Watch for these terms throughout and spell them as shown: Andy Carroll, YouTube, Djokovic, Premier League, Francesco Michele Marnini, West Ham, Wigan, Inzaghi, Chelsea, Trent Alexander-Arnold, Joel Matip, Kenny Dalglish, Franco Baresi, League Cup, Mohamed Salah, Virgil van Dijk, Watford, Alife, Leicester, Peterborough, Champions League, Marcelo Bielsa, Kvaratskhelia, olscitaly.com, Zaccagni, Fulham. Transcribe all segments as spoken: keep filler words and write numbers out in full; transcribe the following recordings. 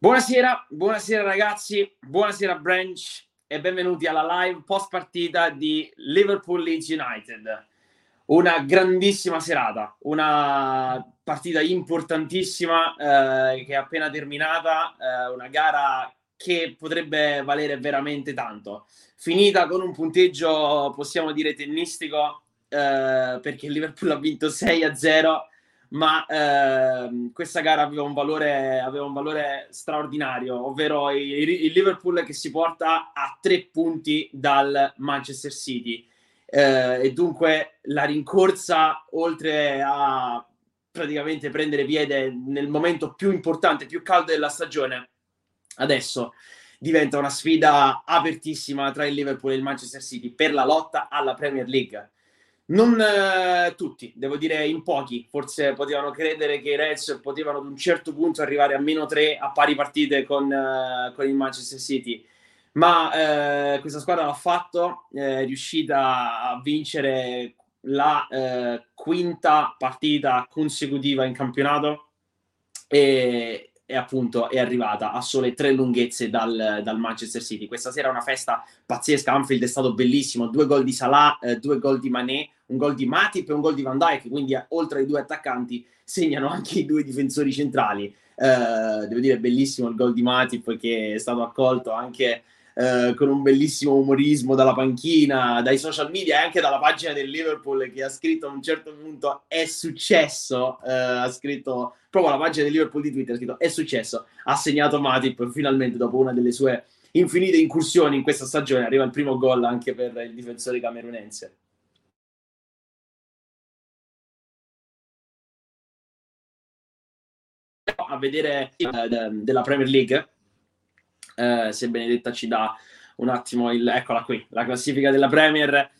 Buonasera, buonasera ragazzi, buonasera Branch e benvenuti alla live post partita di Liverpool Leeds United. Una grandissima serata, una partita importantissima eh, che è appena terminata, eh, una gara che potrebbe valere veramente tanto. Finita con un punteggio, possiamo dire, tennistico, eh, perché il Liverpool ha vinto sei a zero, ma eh, questa gara aveva un valore, aveva un valore straordinario, ovvero il, il Liverpool che si porta a tre punti dal Manchester City eh, e dunque la rincorsa, oltre a praticamente prendere piede nel momento più importante, più caldo della stagione, adesso diventa una sfida apertissima tra il Liverpool e il Manchester City per la lotta alla Premier League. Non eh, tutti, devo dire in pochi, forse potevano credere che i Reds potevano ad un certo punto arrivare a meno tre a pari partite con, eh, con il Manchester City, ma eh, questa squadra l'ha fatto, eh, è riuscita a vincere la eh, quinta partita consecutiva in campionato e, e appunto è arrivata a sole tre lunghezze dal, dal Manchester City. Questa sera è una festa pazzesca, Anfield è stato bellissimo, due gol di Salah, eh, due gol di Mané, un gol di Matip e un gol di Van Dijk, quindi oltre ai due attaccanti segnano anche i due difensori centrali. Eh, devo dire, bellissimo il gol di Matip, che è stato accolto anche eh, con un bellissimo umorismo dalla panchina, dai social media e anche dalla pagina del Liverpool, che ha scritto a un certo punto "è successo", eh, ha scritto proprio la pagina del Liverpool di Twitter, ha scritto "è successo", ha segnato Matip, finalmente dopo una delle sue infinite incursioni in questa stagione arriva il primo gol anche per il difensore camerunense. A vedere uh, della Premier League, uh, se Benedetta ci dà un attimo il, eccola qui, la classifica della Premier.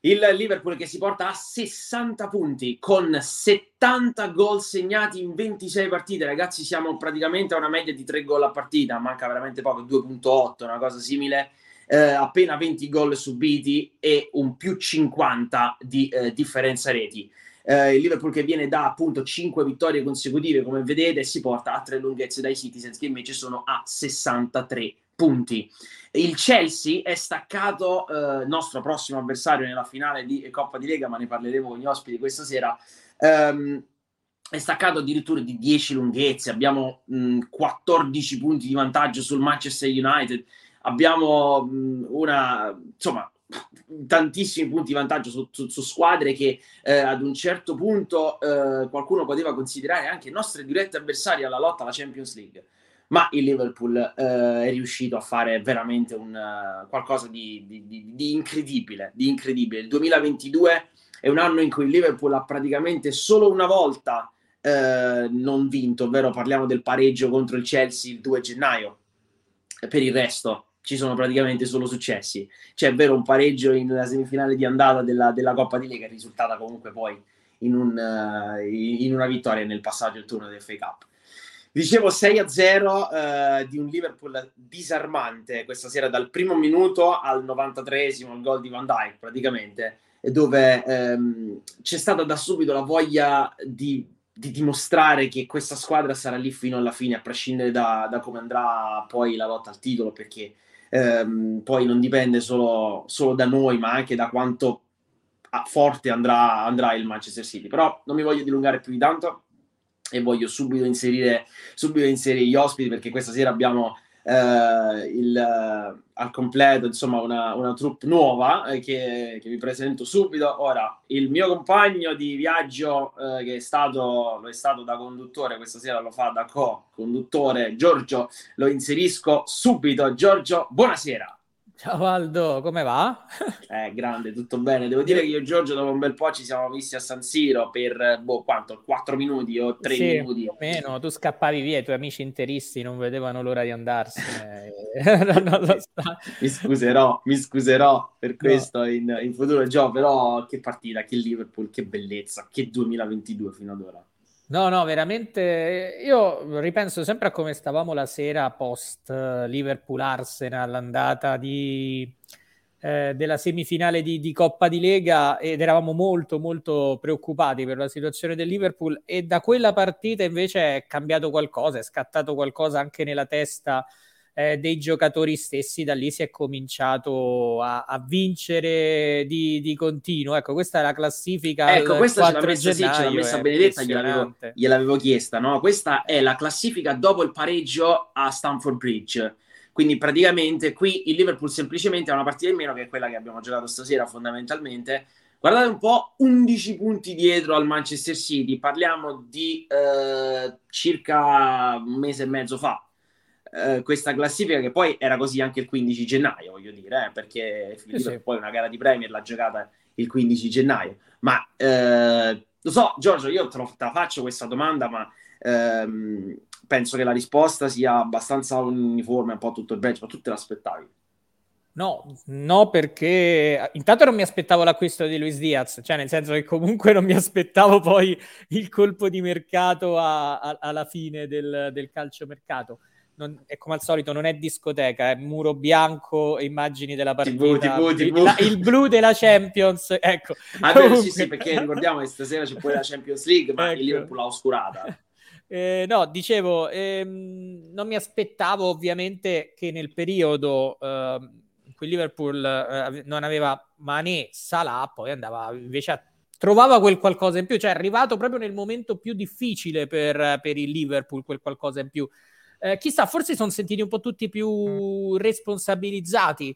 Il Liverpool che si porta a sessanta punti con settanta gol segnati in ventisei partite. Ragazzi, siamo praticamente a una media di tre gol a partita, manca veramente poco, due virgola otto, una cosa simile. Eh, appena venti gol subiti e un più cinquanta di eh, differenza reti. Eh, il Liverpool che viene da appunto cinque vittorie consecutive, come vedete, si porta a tre lunghezze dai Citizens, che invece sono a sessantatré punti. Il Chelsea è staccato, eh, nostro prossimo avversario nella finale di Coppa di Lega, ma ne parleremo con gli ospiti questa sera. Um, è staccato addirittura di dieci lunghezze, abbiamo mh, quattordici punti di vantaggio sul Manchester United, abbiamo mh, una insomma tantissimi punti di vantaggio su, su, su squadre che eh, ad un certo punto eh, qualcuno poteva considerare anche nostre dirette avversarie alla lotta alla Champions League, ma il Liverpool eh, è riuscito a fare veramente un uh, qualcosa di, di, di, di incredibile, di incredibile. Il duemilaventidue è un anno in cui il Liverpool ha praticamente solo una volta eh, non vinto, ovvero parliamo del pareggio contro il Chelsea il due gennaio. Per il resto ci sono praticamente solo successi. C'è, è vero, un pareggio nella semifinale di andata della, della Coppa di Lega, è risultata comunque poi in, un, uh, in una vittoria nel passaggio del turno del F A Cup. Dicevo, sei a zero uh, di un Liverpool disarmante questa sera, dal primo minuto al novantatreesimo, il gol di Van Dijk praticamente, dove um, c'è stata da subito la voglia di... di dimostrare che questa squadra sarà lì fino alla fine, a prescindere da, da come andrà poi la lotta al titolo, perché ehm, poi non dipende solo, solo da noi, ma anche da quanto a, forte andrà, andrà il Manchester City. Però non mi voglio dilungare più di tanto e voglio subito inserire, subito inserire gli ospiti, perché questa sera abbiamo eh, il, eh, al completo, insomma, una, una troupe nuova eh, che, che vi presento subito. Ora, il mio compagno di viaggio eh, che è stato, lo è stato da conduttore, questa sera lo fa da co-conduttore, Giorgio, lo inserisco subito. Giorgio, buonasera. Ciao Aldo, come va? Eh, grande, tutto bene. Devo dire che io e Giorgio dopo un bel po' ci siamo visti a San Siro per, boh, quanto? quattro minuti o tre sì, minuti? Più o meno, tu scappavi via, i tuoi amici interisti non vedevano l'ora di andarsene. non lo sta. Mi scuserò, mi scuserò per questo no. in, in futuro, Gio, però che partita, che Liverpool, che bellezza, che duemilaventidue fino ad ora. No, no, veramente, io ripenso sempre a come stavamo la sera post Liverpool-Arsenal, l'andata di eh, della semifinale di, di Coppa di Lega, ed eravamo molto molto preoccupati per la situazione del Liverpool, e da quella partita invece è cambiato qualcosa, è scattato qualcosa anche nella testa eh, dei giocatori stessi. Da lì si è cominciato a, a vincere di, di continuo. Ecco, questa è la classifica, ecco, questa ce l'ha messa, gennaio, sì, ce l'ha messa Benedetta, gliel'avevo, gliel'avevo chiesta, no? Questa è la classifica dopo il pareggio a Stamford Bridge. Quindi praticamente qui il Liverpool semplicemente ha una partita in meno, che è quella che abbiamo giocato stasera fondamentalmente. Guardate un po', undici punti dietro al Manchester City, parliamo di eh, circa un mese e mezzo fa. Eh, questa classifica che poi era così anche il quindici gennaio, voglio dire, eh, perché il Liverpool poi una gara di Premier l'ha giocata il quindici gennaio. Ma eh, lo so, Giorgio, io te, lo, te la faccio questa domanda, ma... Ehm, penso che la risposta sia abbastanza uniforme un po' tutto il bench, ma tu te l'aspettavi? No, no, perché intanto non mi aspettavo l'acquisto di Luis Diaz, cioè nel senso che comunque non mi aspettavo poi il colpo di mercato a, a, alla fine del, del calciomercato. Non, è come al solito, non è discoteca, è muro bianco e immagini della partita, TV, TV, TV. Il, la, il blu della Champions, ecco. Ah, beh, sì, sì, perché ricordiamo che stasera c'è poi la Champions League, ma ecco. Il Liverpool l'ha oscurata. Eh, no, dicevo, ehm, non mi aspettavo ovviamente che nel periodo eh, in cui Liverpool eh, non aveva Mané, Salah, poi andava invece a... trovava quel qualcosa in più, cioè è arrivato proprio nel momento più difficile per, per il Liverpool, quel qualcosa in più. Eh, chissà, forse sono sentiti un po' tutti più responsabilizzati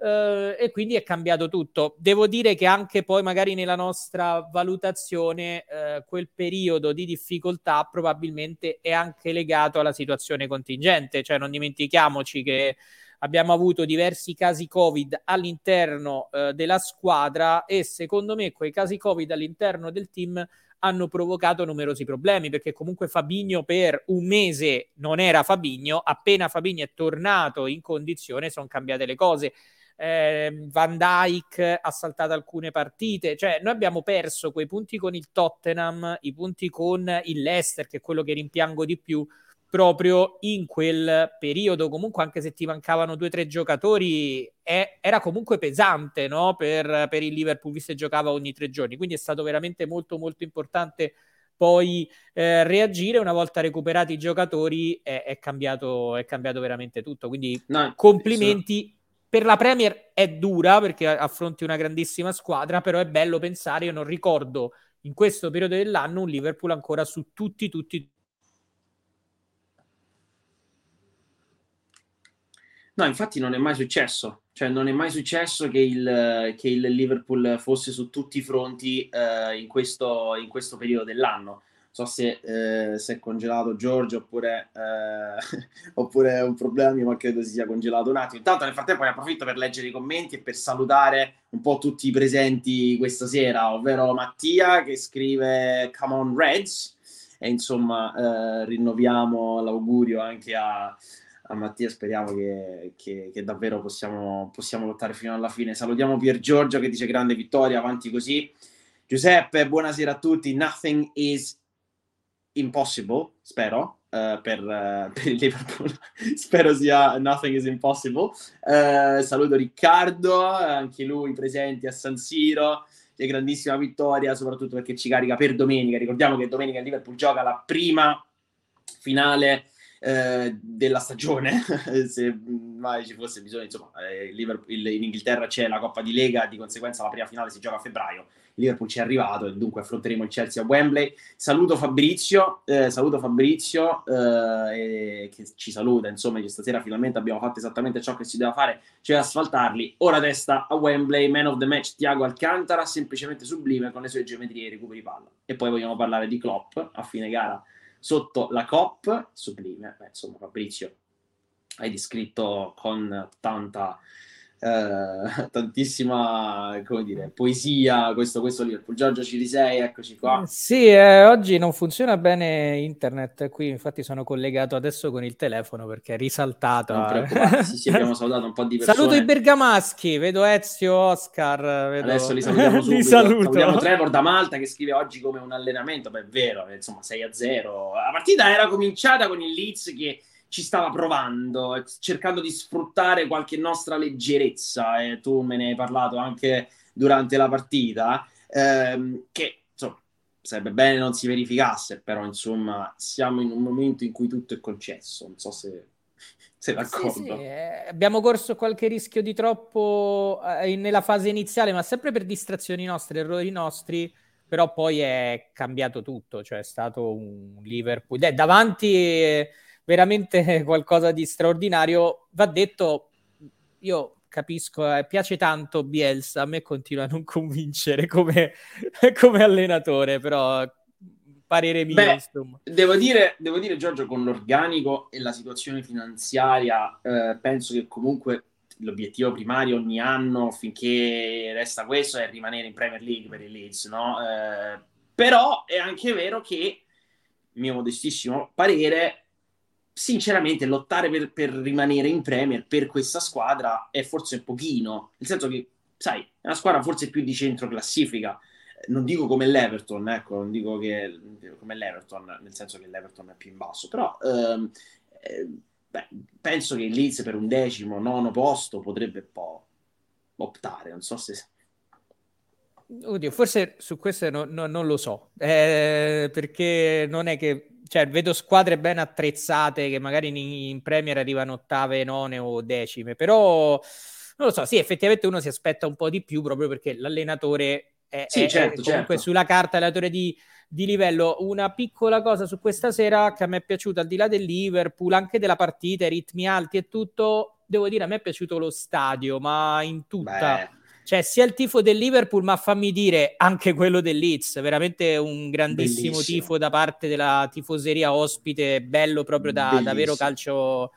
eh, e quindi è cambiato tutto. Devo dire che anche poi magari nella nostra valutazione eh, quel periodo di difficoltà probabilmente è anche legato alla situazione contingente, cioè non dimentichiamoci che abbiamo avuto diversi casi Covid all'interno eh, della squadra, e secondo me quei casi Covid all'interno del team hanno provocato numerosi problemi, perché comunque Fabinho per un mese non era Fabinho, appena Fabinho è tornato in condizione sono cambiate le cose, eh, Van Dijk ha saltato alcune partite, cioè noi abbiamo perso quei punti con il Tottenham, i punti con il Leicester, che è quello che rimpiango di più, proprio in quel periodo. Comunque anche se ti mancavano due o tre giocatori è, era comunque pesante, no? per, per il Liverpool, visto che giocava ogni tre giorni, quindi è stato veramente molto molto importante poi eh, reagire. Una volta recuperati i giocatori è, è cambiato è cambiato veramente tutto, quindi no, complimenti, sì. Per la Premier è dura perché affronti una grandissima squadra, però è bello pensare, io non ricordo in questo periodo dell'anno un Liverpool ancora su tutti tutti. No, infatti non è mai successo, cioè non è mai successo che il, che il Liverpool fosse su tutti i fronti eh, in, questo, in questo periodo dell'anno. Non so se, eh, se è congelato Giorgio oppure, eh, oppure è un problema mio, ma credo si sia congelato un attimo. Intanto nel frattempo ne approfitto per leggere i commenti e per salutare un po' tutti i presenti questa sera, ovvero Mattia che scrive "Come on Reds", e insomma eh, rinnoviamo l'augurio anche a... a Mattia, speriamo che, che, che davvero possiamo, possiamo lottare fino alla fine. Salutiamo Pier Giorgio che dice "grande vittoria, avanti così". Giuseppe, buonasera a tutti. "Nothing is impossible", spero, uh, per, uh, per il Liverpool. Spero sia "nothing is impossible". Uh, saluto Riccardo, anche lui presente a San Siro. È grandissima vittoria, soprattutto perché ci carica per domenica. Ricordiamo che domenica il Liverpool gioca la prima finale Eh, della stagione, se mai ci fosse bisogno. Insomma, eh, Liverpool, il, in Inghilterra c'è la Coppa di Lega, di conseguenza la prima finale si gioca a febbraio. Il Liverpool ci è arrivato e dunque affronteremo il Chelsea a Wembley. Saluto Fabrizio, eh, saluto Fabrizio eh, eh, che ci saluta, insomma, che stasera finalmente abbiamo fatto esattamente ciò che si doveva fare, cioè asfaltarli. Ora testa a Wembley. Man of the match Thiago Alcantara, semplicemente sublime con le sue geometrie e recuperi palla. E poi vogliamo parlare di Klopp a fine gara sotto la C O P, sublime. Beh, insomma, Fabrizio, hai descritto con tanta eh, tantissima, come dire, poesia questo, questo Liverpool. Giorgio, ci sei? Eccoci qua. Sì, eh, oggi non funziona bene internet qui, infatti sono collegato adesso con il telefono perché è risaltato. Non preoccupate, sì, sì, abbiamo salutato un po' di persone. Saluto i bergamaschi, vedo Ezio, Oscar, vedo... Adesso li salutiamo subito. Li saluto. Salutiamo Trevor da Malta che scrive "oggi come un allenamento". Beh, è vero, insomma, sei a zero. La partita era cominciata con il Leeds che ci stava provando, cercando di sfruttare qualche nostra leggerezza, e tu me ne hai parlato anche durante la partita, ehm, che insomma sarebbe bene non si verificasse, però insomma siamo in un momento in cui tutto è concesso, non so se... Sei d'accordo? Sì, sì. Eh, abbiamo corso qualche rischio di troppo eh, nella fase iniziale, ma sempre per distrazioni nostre, errori nostri, però poi è cambiato tutto, cioè è stato un Liverpool eh, davanti eh, veramente qualcosa di straordinario. Va detto, io capisco, eh, piace tanto Bielsa, a me continua a non convincere come, come allenatore, però... parere mio. Beh, insomma. Devo dire, devo dire, Giorgio, con l'organico e la situazione finanziaria, eh, penso che comunque l'obiettivo primario ogni anno, finché resta questo, è rimanere in Premier League per il Leeds, no? Eh, però è anche vero che, mio modestissimo parere, sinceramente lottare per, per rimanere in Premier per questa squadra è forse un pochino, nel senso che, sai, è una squadra forse più di centro classifica. Non dico come l'Everton, ecco, non dico che come l'Everton, nel senso che l'Everton è più in basso, però ehm, eh, beh, penso che il Leeds per un decimo, nono posto potrebbe un po' optare, non so se... Oddio, forse su questo no, no, non lo so, eh, perché non è che... Cioè, vedo squadre ben attrezzate che magari in, in Premier arrivano ottave, none o decime, però non lo so, sì, effettivamente uno si aspetta un po' di più proprio perché l'allenatore... È, sì, è, certo, comunque certo. Sulla carta l'allenatore di, di livello. Una piccola cosa su questa sera che a me è piaciuta, al di là del Liverpool, anche della partita, i ritmi alti e tutto, devo dire a me è piaciuto lo stadio, ma in tutta, Beh. cioè sia il tifo del Liverpool, ma fammi dire anche quello del Leeds, veramente un grandissimo Bellissimo. tifo da parte della tifoseria ospite, bello proprio da, da vero calcio,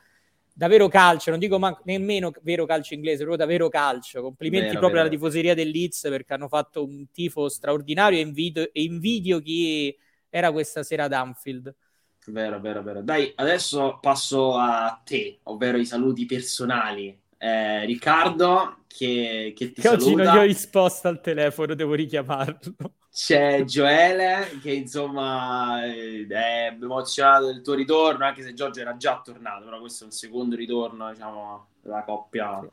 da vero calcio, non dico man- nemmeno vero calcio inglese, proprio da vero calcio. Complimenti vero, proprio vero. alla tifoseria del Leeds, perché hanno fatto un tifo straordinario e invidio, e invidio chi era questa sera ad Anfield. Vero, vero, vero. Dai, adesso passo a te, ovvero i saluti personali. Eh, Riccardo che, che ti che saluta. Oggi non gli ho risposto al telefono, devo richiamarlo. C'è Joele che insomma è emozionato del tuo ritorno, anche se Giorgio era già tornato, però questo è un secondo ritorno, diciamo, della coppia.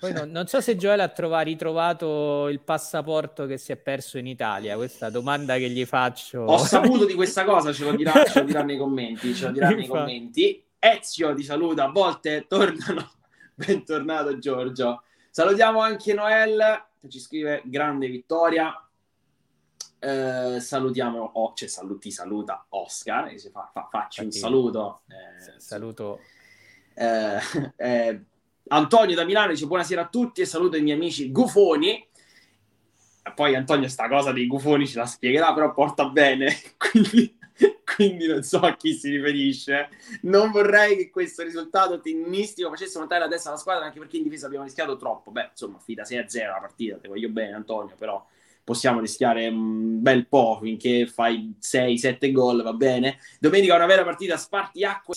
Poi no, non so se Joele ha trovato, ritrovato il passaporto che si è perso in Italia, questa domanda che gli faccio. Ho saputo di questa cosa, ce lo dirà, ce lo dirà nei commenti, ce lo dirà nei commenti. Ezio ti saluta, a volte tornano. Bentornato Giorgio. Salutiamo anche Noel che ci scrive grande vittoria. Eh, salutiamo, oh, cioè saluti, ti saluta Oscar, e fa, fa, facci un saluto. Eh, saluto. Eh, eh, Antonio da Milano dice buonasera a tutti e saluto i miei amici gufoni. Poi Antonio sta cosa dei gufoni ce la spiegherà, però porta bene, quindi, quindi non so a chi si riferisce. Non vorrei che questo risultato tennistico facesse montare la testa alla squadra, anche perché in difesa abbiamo rischiato troppo. Beh, insomma, fida sei a zero la partita, te voglio bene Antonio, però possiamo rischiare un bel po', finché fai sei sette gol, va bene. Domenica una vera partita, spartiacque.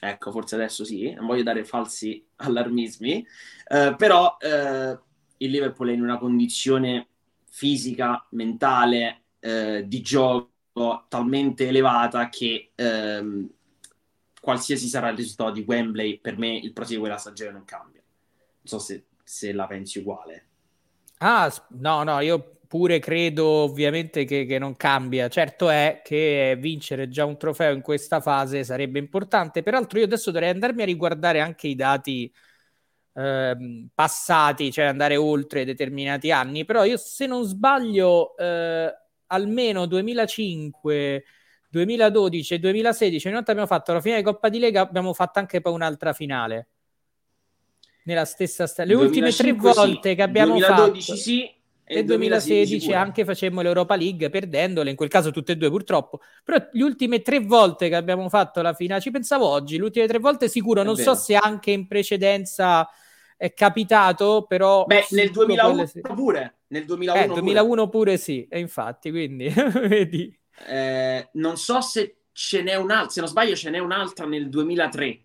Ecco, forse adesso sì, non voglio dare falsi allarmismi, eh, però eh, il Liverpool è in una condizione fisica, mentale, eh, di gioco talmente elevata che ehm, qualsiasi sarà il risultato di Wembley, per me il proseguo della stagione non cambia. Non so se, se la pensi uguale. Ah, no, no, io... Pure credo ovviamente che, che non cambia. Certo è che vincere già un trofeo in questa fase sarebbe importante. Peraltro io adesso dovrei andarmi a riguardare anche i dati eh, passati, cioè andare oltre determinati anni. Però io, se non sbaglio, eh, almeno duemilacinque, duemiladodici e duemilasedici, ogni volta abbiamo fatto la finale di Coppa di Lega, abbiamo fatto anche poi un'altra finale. Nella stessa stagione. Le ultime tre volte sì. che abbiamo duemiladodici, fatto... Sì. Nel duemilasedici anche facemmo l'Europa League perdendole, in quel caso tutte e due purtroppo, però le ultime tre volte che abbiamo fatto la finale, ci pensavo oggi, le ultime tre volte sicuro, non so se anche in precedenza è capitato, però... Beh, nel duemilauno sì. pure, nel duemilauno, eh, duemilauno pure. pure sì, e infatti, quindi, vedi. Eh, non so se ce n'è un'altra, se non sbaglio ce n'è un'altra nel duemilatré,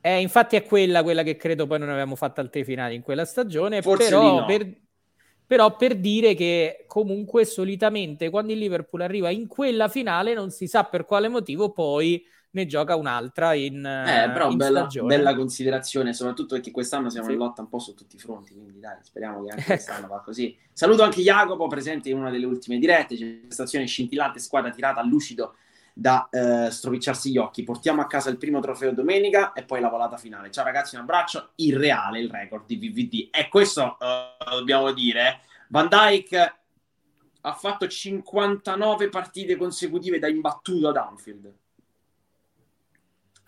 Eh, infatti è quella, quella che credo poi non avevamo fatto altre finali in quella stagione. Forse però, no. per, però per dire che comunque solitamente quando il Liverpool arriva in quella finale non si sa per quale motivo poi ne gioca un'altra in, eh, però in bella, stagione. Bella considerazione, soprattutto perché quest'anno siamo sì. in lotta un po' su tutti i fronti, quindi dai, speriamo che anche quest'anno va così. Saluto anche Jacopo, presente in una delle ultime dirette, c'è stazione scintillante, squadra tirata a lucido da eh, stropicciarsi gli occhi, portiamo a casa il primo trofeo domenica e poi la volata finale. Ciao ragazzi, un abbraccio. Irreale il record di V V D, e questo uh, dobbiamo dire. Van Dijk ha fatto cinquantanove partite consecutive da imbattuto ad Anfield.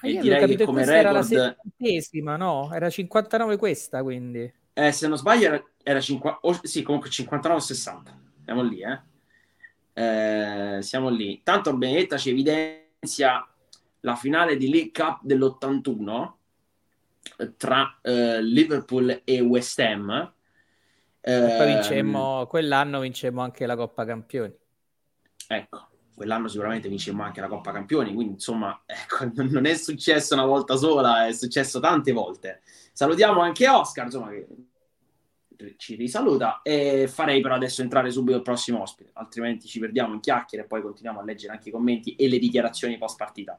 Ah, io direi capito che come record era la settantesima, no? Era cinquantanove questa, quindi eh, se non sbaglio era, era cinquanta, oh, sì, comunque cinquantanove sessanta, siamo lì eh Eh, siamo lì. Tanto Benedetta ci evidenzia la finale di League Cup dell'ottantuno tra eh, Liverpool e West Ham, eh, e poi vincemmo, quell'anno vincemmo anche la Coppa Campioni, ecco, quell'anno sicuramente vincemmo anche la Coppa Campioni, quindi insomma ecco, non è successo una volta sola, è successo tante volte. Salutiamo anche Oscar, insomma, che ci risaluta, e farei però adesso entrare subito il prossimo ospite, altrimenti ci perdiamo in chiacchiere e poi continuiamo a leggere anche i commenti e le dichiarazioni post partita.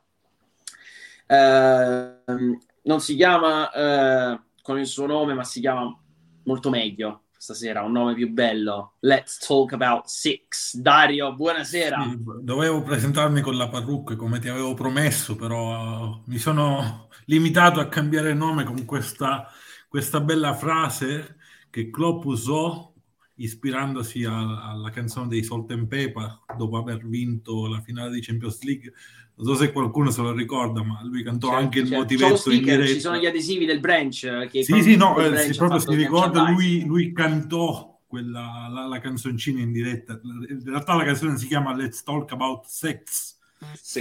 Eh, non si chiama eh, con il suo nome, ma si chiama molto meglio stasera, un nome più bello. Let's talk about six. Dario, buonasera. Sì, dovevo presentarmi con la parrucca come ti avevo promesso, però mi sono limitato a cambiare nome con questa, questa bella frase che Klopp usò ispirandosi a, alla canzone dei Salt and Pepper dopo aver vinto la finale di Champions League. Non so se qualcuno se lo ricorda, ma lui cantò certo, anche certo. il motivetto in diretta. Ci sono gli adesivi del branch. Che sì, sì, no, eh, se proprio si ricorda, lui, lui cantò quella, la, la canzoncina in diretta. In realtà la canzone si chiama Let's Talk About Sex. Sì,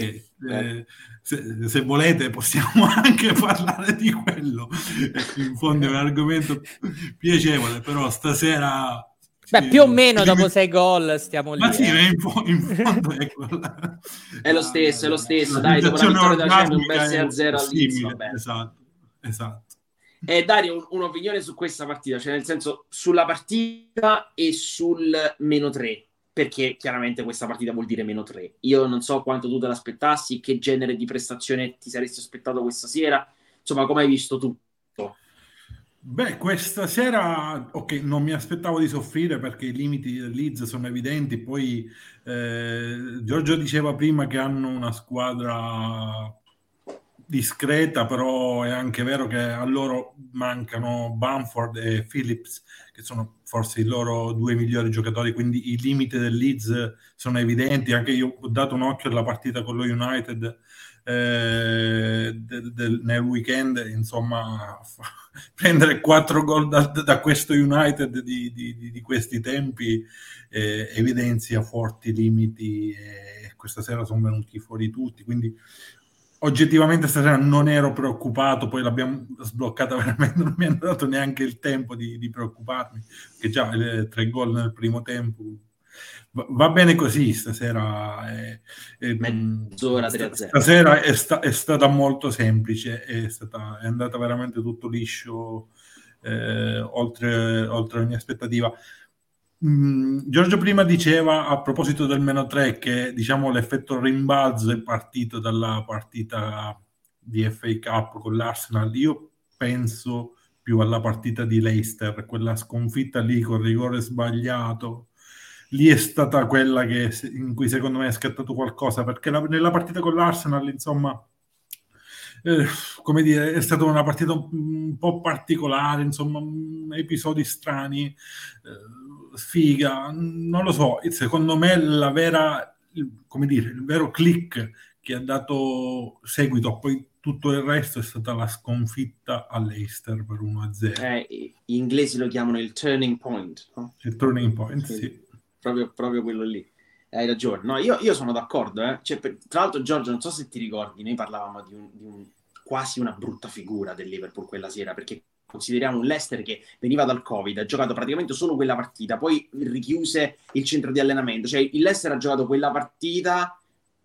eh, se, se volete possiamo anche parlare di quello, in fondo è un argomento piacevole, però stasera beh sì, più o meno dopo sei gol stiamo lì, ma sì, eh. in, fo- in fondo è, quella, è lo stesso, la, è lo stesso, dai, dopo la vittoria della Champions, un bel sei a zero all'inizio, esatto, esatto. E Dario, un'opinione su questa partita, cioè nel senso sulla partita e sul meno tre, perché chiaramente questa partita vuol dire meno tre. Io non so quanto tu te l'aspettassi, che genere di prestazione ti saresti aspettato questa sera, insomma come hai visto tutto? Beh, questa sera ok, non mi aspettavo di soffrire perché i limiti del Leeds sono evidenti, poi eh, Giorgio diceva prima che hanno una squadra discreta, però è anche vero che a loro mancano Bamford e Phillips, che sono forse i loro due migliori giocatori, quindi i limiti del Leeds sono evidenti. Anche io ho dato un occhio alla partita con lo United eh, del, del, nel weekend, insomma prendere quattro gol da, da questo United di, di, di questi tempi eh, evidenzia forti limiti, e questa sera sono venuti fuori tutti, quindi oggettivamente stasera non ero preoccupato, poi l'abbiamo sbloccata veramente, non mi hanno dato neanche il tempo di, di preoccuparmi, perché già eh, tre gol nel primo tempo, va, va bene così stasera. Eh, eh, Mezz'ora tre a zero. Stasera è, sta, è stata molto semplice, è, stata, è andata veramente tutto liscio, eh, oltre, oltre ogni aspettativa. Giorgio prima diceva a proposito del meno tre che diciamo l'effetto rimbalzo è partito dalla partita di F A Cup con l'Arsenal. Io penso più alla partita di Leicester, quella sconfitta lì col rigore sbagliato, lì è stata quella che, in cui secondo me è scattato qualcosa, perché la, nella partita con l'Arsenal insomma Eh, come dire, è stata una partita un po' particolare, insomma episodi strani, eh, sfiga, non lo so, secondo me la vera, come dire, il vero click che ha dato seguito a poi tutto il resto è stata la sconfitta a Leicester per uno a zero. Eh, gli inglesi lo chiamano il turning point, no? Il turning point, sì, sì. Proprio, proprio quello lì. Hai ragione, no, io, io sono d'accordo, eh. Cioè, per, tra l'altro Giorgio, non so se ti ricordi, noi parlavamo di, un, di un, quasi una brutta figura del Liverpool quella sera, perché consideriamo un Leicester che veniva dal Covid, ha giocato praticamente solo quella partita, poi richiuse il centro di allenamento, cioè il Leicester ha giocato quella partita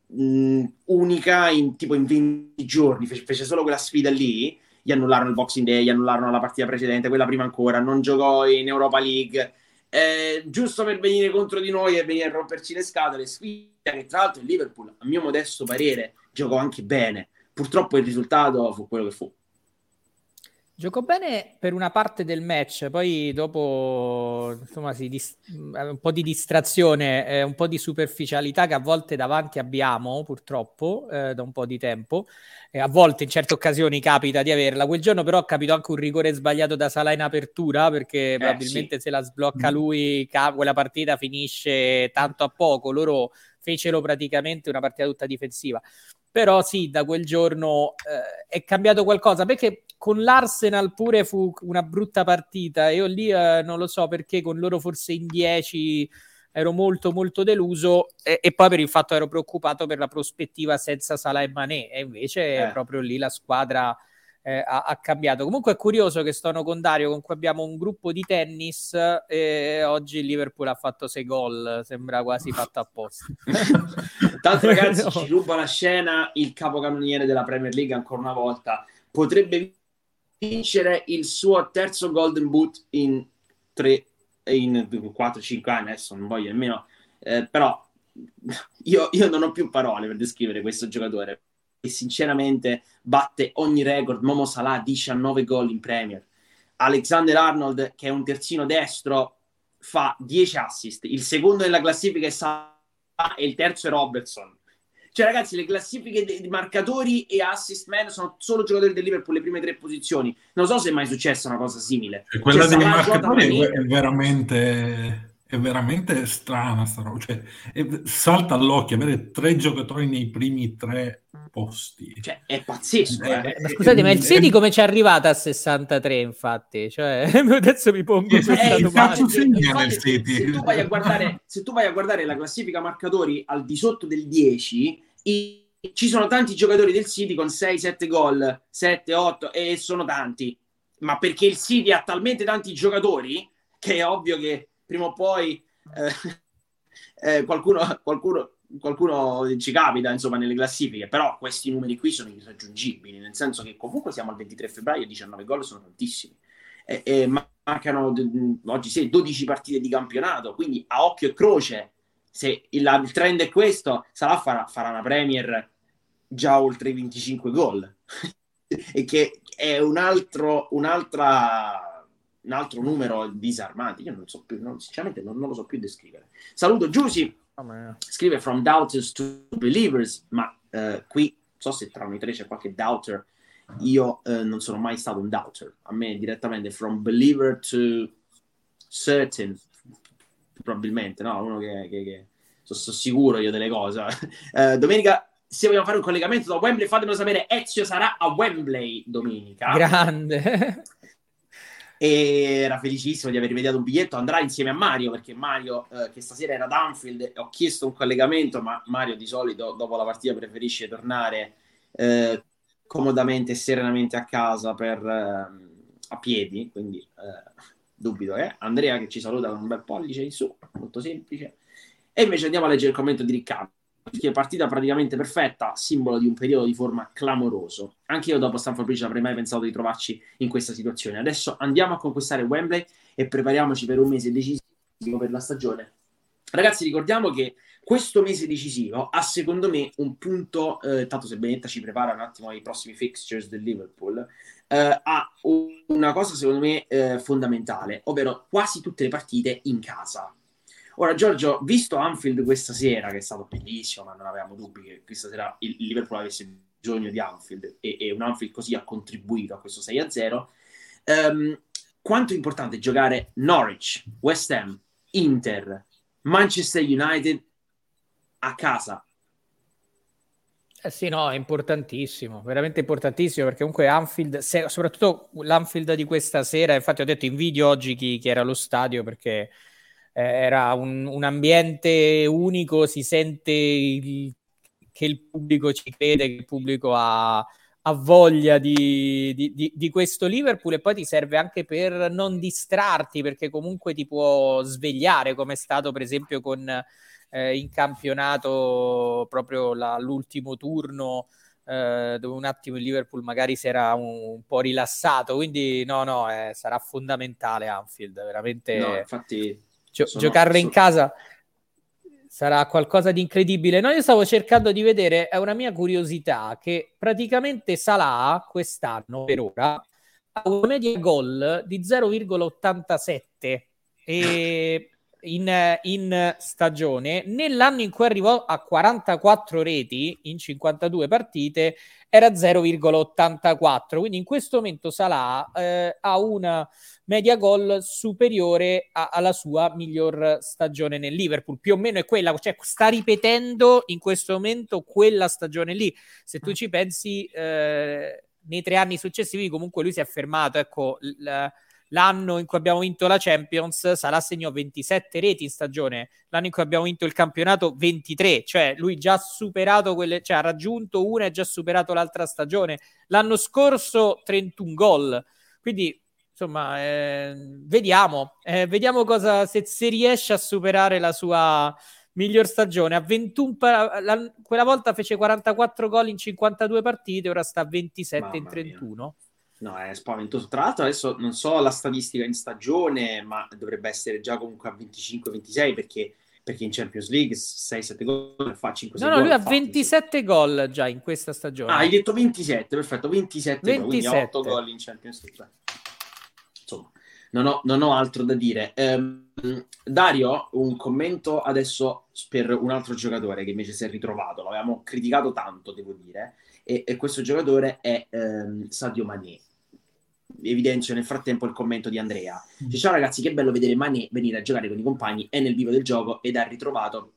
mh, unica in tipo in venti giorni, fece, fece solo quella sfida lì, gli annullarono il Boxing Day, gli annullarono la partita precedente, quella prima ancora, non giocò in Europa League, eh, giusto per venire contro di noi e venire a romperci le scatole. Sfida che tra l'altro il Liverpool, a mio modesto parere, giocò anche bene. Purtroppo il risultato fu quello che fu. Giocò bene per una parte del match, poi dopo insomma si dis- un po' di distrazione, eh, un po' di superficialità che a volte davanti abbiamo purtroppo eh, da un po' di tempo, e a volte in certe occasioni capita di averla. Quel giorno però ho capito anche un rigore sbagliato da Salah in apertura, perché eh, probabilmente sì. Se la sblocca lui quella partita finisce tanto a poco, loro fecero praticamente una partita tutta difensiva. Però sì, da quel giorno eh, è cambiato qualcosa, perché con l'Arsenal pure fu una brutta partita. Io lì eh, non lo so perché, con loro forse in dieci ero molto molto deluso, e, e poi per il fatto ero preoccupato per la prospettiva senza Salah e Mané, e invece eh. proprio lì la squadra eh, ha, ha cambiato. Comunque è curioso che sono con Dario, con cui abbiamo un gruppo di tennis, e oggi il Liverpool ha fatto sei gol, sembra quasi fatto apposta. Tanto ragazzi, no. Ci ruba la scena il capocannoniere della Premier League ancora una volta. Potrebbe vincere il suo terzo Golden Boot in tre, in quattro cinque anni, adesso non voglio nemmeno. Eh, però io, io non ho più parole per descrivere questo giocatore. E sinceramente batte ogni record. Momo Salah, diciannove gol in Premier. Alexander Arnold, che è un terzino destro, fa dieci assist. Il secondo nella classifica è Salah, e il terzo è Robertson. Cioè ragazzi, le classifiche di marcatori e assist man sono solo giocatori del Liverpool, le prime tre posizioni. Non so se è mai successa una cosa simile. E quella cioè, dei marcatori è, è veramente è veramente strana sta roba, cioè, è, salta all'occhio avere tre giocatori nei primi tre posti, cioè è pazzesco. eh, eh. Ma scusate, eh, ma il City come ci è arrivata a sessantatré? Infatti cioè adesso mi pongo eh, infatti, City. Se, tu vai a guardare, se tu vai a guardare la classifica marcatori al di sotto del dieci, i, ci sono tanti giocatori del City con sei sette gol, sette otto, e sono tanti, ma perché il City ha talmente tanti giocatori che è ovvio che prima o poi eh, eh, qualcuno, qualcuno, qualcuno ci capita, insomma, nelle classifiche. Però questi numeri qui sono irraggiungibili, nel senso che comunque siamo al ventitré febbraio, diciannove gol sono tantissimi. E, e mancano oggi sì, dodici partite di campionato, quindi a occhio e croce, se il, il trend è questo, Salah farà, farà una Premier già oltre i venticinque gol, e che è un altro, un'altra... un altro numero disarmante. Io non so più, non, sinceramente non, non lo so più descrivere. Saluto Giusy, scrive from doubters to believers, ma eh, qui so se tra noi tre c'è qualche doubter. Io eh, non sono mai stato un doubter, a me direttamente from believer to certain, probabilmente, no? Uno che, che, che sono so sicuro io delle cose. eh, domenica, se vogliamo fare un collegamento da Wembley, fatemelo sapere. Ezio sarà a Wembley domenica, grande. E era felicissimo di aver rivediato un biglietto. Andrà insieme a Mario, perché Mario eh, che stasera era ad Anfield, ho chiesto un collegamento, ma Mario di solito dopo la partita preferisce tornare eh, comodamente e serenamente a casa per, eh, a piedi, quindi eh, dubito eh. Andrea che ci saluta con un bel pollice in su, molto semplice. E invece andiamo a leggere il commento di Riccardo, che partita praticamente perfetta, simbolo di un periodo di forma clamoroso. Anche io dopo Stamford Bridge avrei mai pensato di trovarci in questa situazione. Adesso andiamo a conquistare Wembley e prepariamoci per un mese decisivo per la stagione. Ragazzi, ricordiamo che questo mese decisivo ha secondo me un punto, eh, tanto se Benetta ci prepara un attimo ai prossimi fixtures del Liverpool, eh, ha una cosa secondo me eh, fondamentale, ovvero quasi tutte le partite in casa. Ora, Giorgio, visto Anfield questa sera, che è stato bellissimo, ma non avevamo dubbi che questa sera il Liverpool avesse bisogno di Anfield, e, e un Anfield così ha contribuito a questo sei a zero, um, quanto è importante giocare Norwich, West Ham, Inter, Manchester United a casa? Eh sì, no, è importantissimo, veramente importantissimo, perché comunque Anfield, se, soprattutto l'Anfield di questa sera, infatti ho detto invidio oggi chi, chi era allo stadio, perché... era un, un ambiente unico, si sente il, che il pubblico ci crede, che il pubblico ha, ha voglia di, di, di, di questo Liverpool, e poi ti serve anche per non distrarti, perché comunque ti può svegliare, come è stato per esempio con eh, in campionato proprio la, l'ultimo turno eh, dove un attimo il Liverpool magari si era un, un po' rilassato, quindi no no eh, sarà fondamentale Anfield, veramente. No, infatti gio- sono, giocarla sono... in casa sarà qualcosa di incredibile. No, io stavo cercando di vedere, è una mia curiosità, che praticamente Salah quest'anno per ora ha una media gol di zero virgola ottantasette e in, in stagione. Nell'anno in cui arrivò a quarantaquattro reti in cinquantadue partite era zero virgola ottantaquattro, quindi in questo momento Salah eh, ha una media gol superiore a, alla sua miglior stagione nel Liverpool, più o meno è quella, cioè sta ripetendo in questo momento quella stagione lì. Se tu ci pensi, eh, nei tre anni successivi comunque lui si è fermato, ecco, l- l'anno in cui abbiamo vinto la Champions Salah segnò ventisette reti in stagione, l'anno in cui abbiamo vinto il campionato ventitré, cioè lui già superato quelle, cioè ha raggiunto una e già superato l'altra stagione, l'anno scorso trentuno gol, quindi insomma, eh, vediamo, eh, vediamo cosa, se, se riesce a superare la sua miglior stagione. A ventuno, la, quella volta fece quarantaquattro gol in cinquantadue partite, ora sta a ventisette Mamma in trentuno. Mia. No, è spaventoso. Tra l'altro adesso non so la statistica in stagione, ma dovrebbe essere già comunque a venticinque ventisei, perché, perché in Champions League sei sette gol fa cinque sei No, no, gol, lui ha ventisette gol già in questa stagione. Ah, hai detto ventisette, perfetto, ventisette, ventisette. Gol, quindi otto gol in Champions League. Insomma, non ho, non ho altro da dire. Um, Dario, un commento adesso per un altro giocatore che invece si è ritrovato, l'avevamo criticato tanto, devo dire, e, e questo giocatore è um, Sadio Mané. Evidenzio nel frattempo il commento di Andrea. Dice, ciao ragazzi, che bello vedere Mané venire a giocare con i compagni, è nel vivo del gioco ed ha ritrovato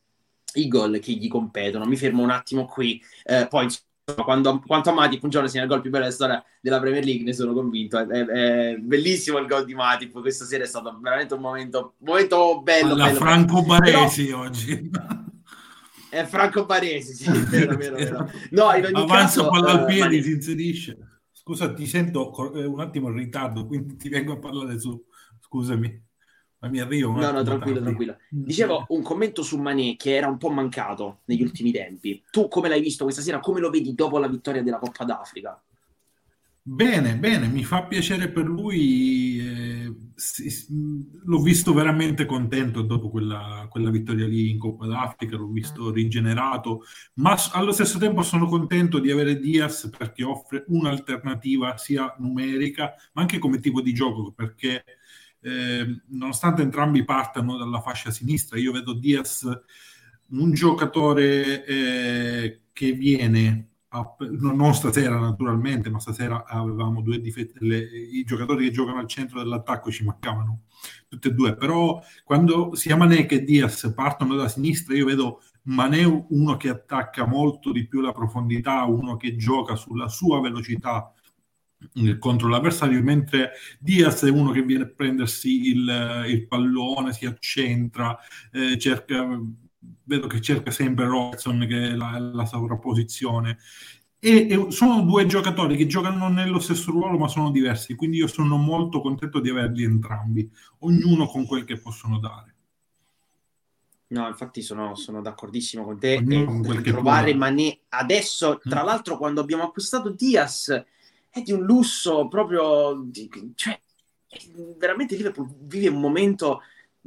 i gol che gli competono. Mi fermo un attimo qui, eh, poi insomma, Quando, quanto a Matip un giorno segna il gol più bello della storia della Premier League, ne sono convinto. È, è bellissimo il gol di Matip, questa sera è stato veramente un momento, momento bello. La bello, Franco bello. Baresi però, oggi è Franco Baresi, sì, vero, vero, vero. No, in ogni avanza caso, palla al piede, uh, si inserisce. Scusa, ti sento un attimo in ritardo, quindi ti vengo a parlare su, scusami. Ma mi arrivo, ma no, no, tranquillo, tranquillo. Dicevo, un commento su Mané che era un po' mancato negli ultimi tempi. Tu come l'hai visto questa sera? Come lo vedi dopo la vittoria della Coppa d'Africa? Bene, bene, mi fa piacere per lui. Eh, l'ho visto veramente contento dopo quella, quella vittoria lì in Coppa d'Africa, l'ho visto rigenerato, ma allo stesso tempo sono contento di avere Diaz perché offre un'alternativa sia numerica, ma anche come tipo di gioco, perché Eh, nonostante entrambi partano dalla fascia sinistra, io vedo Diaz un giocatore eh, che viene a, non stasera naturalmente, ma stasera avevamo due difetti, le, i giocatori che giocano al centro dell'attacco ci mancavano tutti e due, però quando sia Mané che Diaz partono da sinistra io vedo Mané uno che attacca molto di più la profondità, uno che gioca sulla sua velocità contro l'avversario, mentre Diaz è uno che viene a prendersi il, il pallone, si accentra, eh, cerca, vedo che cerca sempre Robertson, che è la, la sovrapposizione, e, e sono due giocatori che giocano nello stesso ruolo ma sono diversi, quindi io sono molto contento di averli entrambi, ognuno con quel che possono dare. No, infatti sono, sono d'accordissimo con te, ognuno e trovare Mané adesso, tra mm. l'altro quando abbiamo acquistato Diaz è di un lusso proprio, cioè veramente Liverpool vive un momento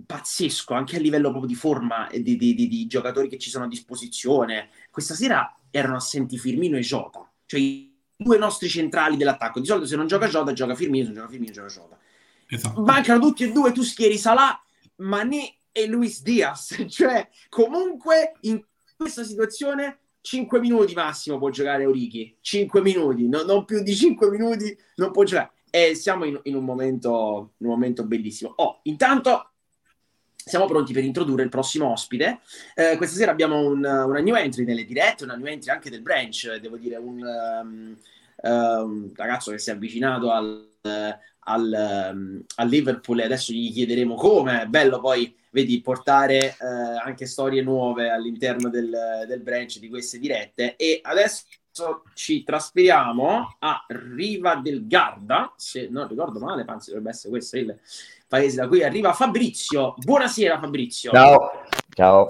pazzesco anche a livello proprio di forma e di, di, di, di giocatori che ci sono a disposizione. Questa sera erano assenti Firmino e Jota, cioè i due nostri centrali dell'attacco. Di solito se non gioca Jota gioca Firmino, se non gioca Firmino gioca Jota, esatto. Mancano tutti e due, tu schieri Salah, Mané e Luis Diaz, cioè comunque in questa situazione cinque minuti massimo può giocare Origi, cinque minuti, no, non più di cinque minuti non può giocare, e siamo in, in un momento in un momento bellissimo. Oh, intanto siamo pronti per introdurre il prossimo ospite. Eh, questa sera abbiamo un, una new entry nelle dirette, una new entry anche del branch, devo dire un, um, um, ragazzo che si è avvicinato al, uh, al, um, al Liverpool, e adesso gli chiederemo come. È bello poi, vedi, portare eh, anche storie nuove all'interno del, del branch di queste dirette. E adesso ci trasferiamo a Riva del Garda, se non ricordo male, anzi dovrebbe essere questo il paese da cui arriva Fabrizio. Buonasera Fabrizio. Ciao. Ciao.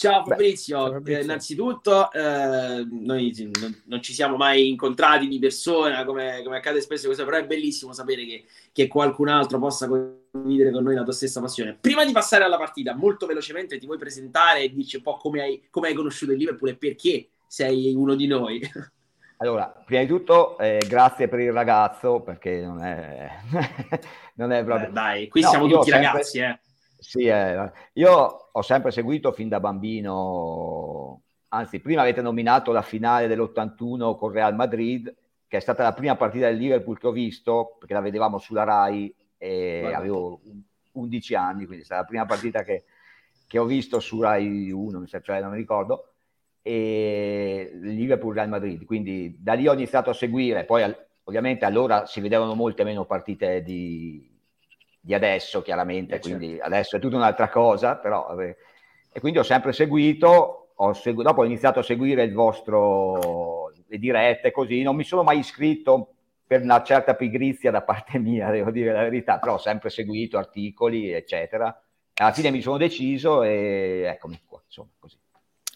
Ciao Fabrizio, Beh, ciao Fabrizio. Eh, innanzitutto eh, noi non, non ci siamo mai incontrati di persona come, come accade spesso, però è bellissimo sapere che, che qualcun altro possa condividere con noi la tua stessa passione. Prima di passare alla partita, molto velocemente ti vuoi presentare e dirci un po' come hai, come hai conosciuto il Liverpool e perché sei uno di noi? Allora, prima di tutto eh, grazie per il ragazzo, perché non è, non è proprio... Beh, dai, qui no, siamo tutti sempre... ragazzi, eh. Sì, eh, io ho sempre seguito fin da bambino, anzi prima avete nominato la finale dell'ottantuno con Real Madrid, che è stata la prima partita del Liverpool che ho visto, perché la vedevamo sulla Rai e guarda, avevo undici anni, quindi è stata la prima partita che, che ho visto su Rai uno, cioè non mi ricordo, e Liverpool-Real Madrid, quindi da lì ho iniziato a seguire, poi ovviamente allora si vedevano molte meno partite di... di adesso chiaramente, eh, quindi certo. Adesso è tutta un'altra cosa, però e quindi ho sempre seguito, ho segu... dopo ho iniziato a seguire il vostro le dirette così, non mi sono mai iscritto per una certa pigrizia da parte mia, devo dire la verità, però ho sempre seguito articoli, eccetera. Alla fine mi sono deciso e eccomi qua, insomma, così.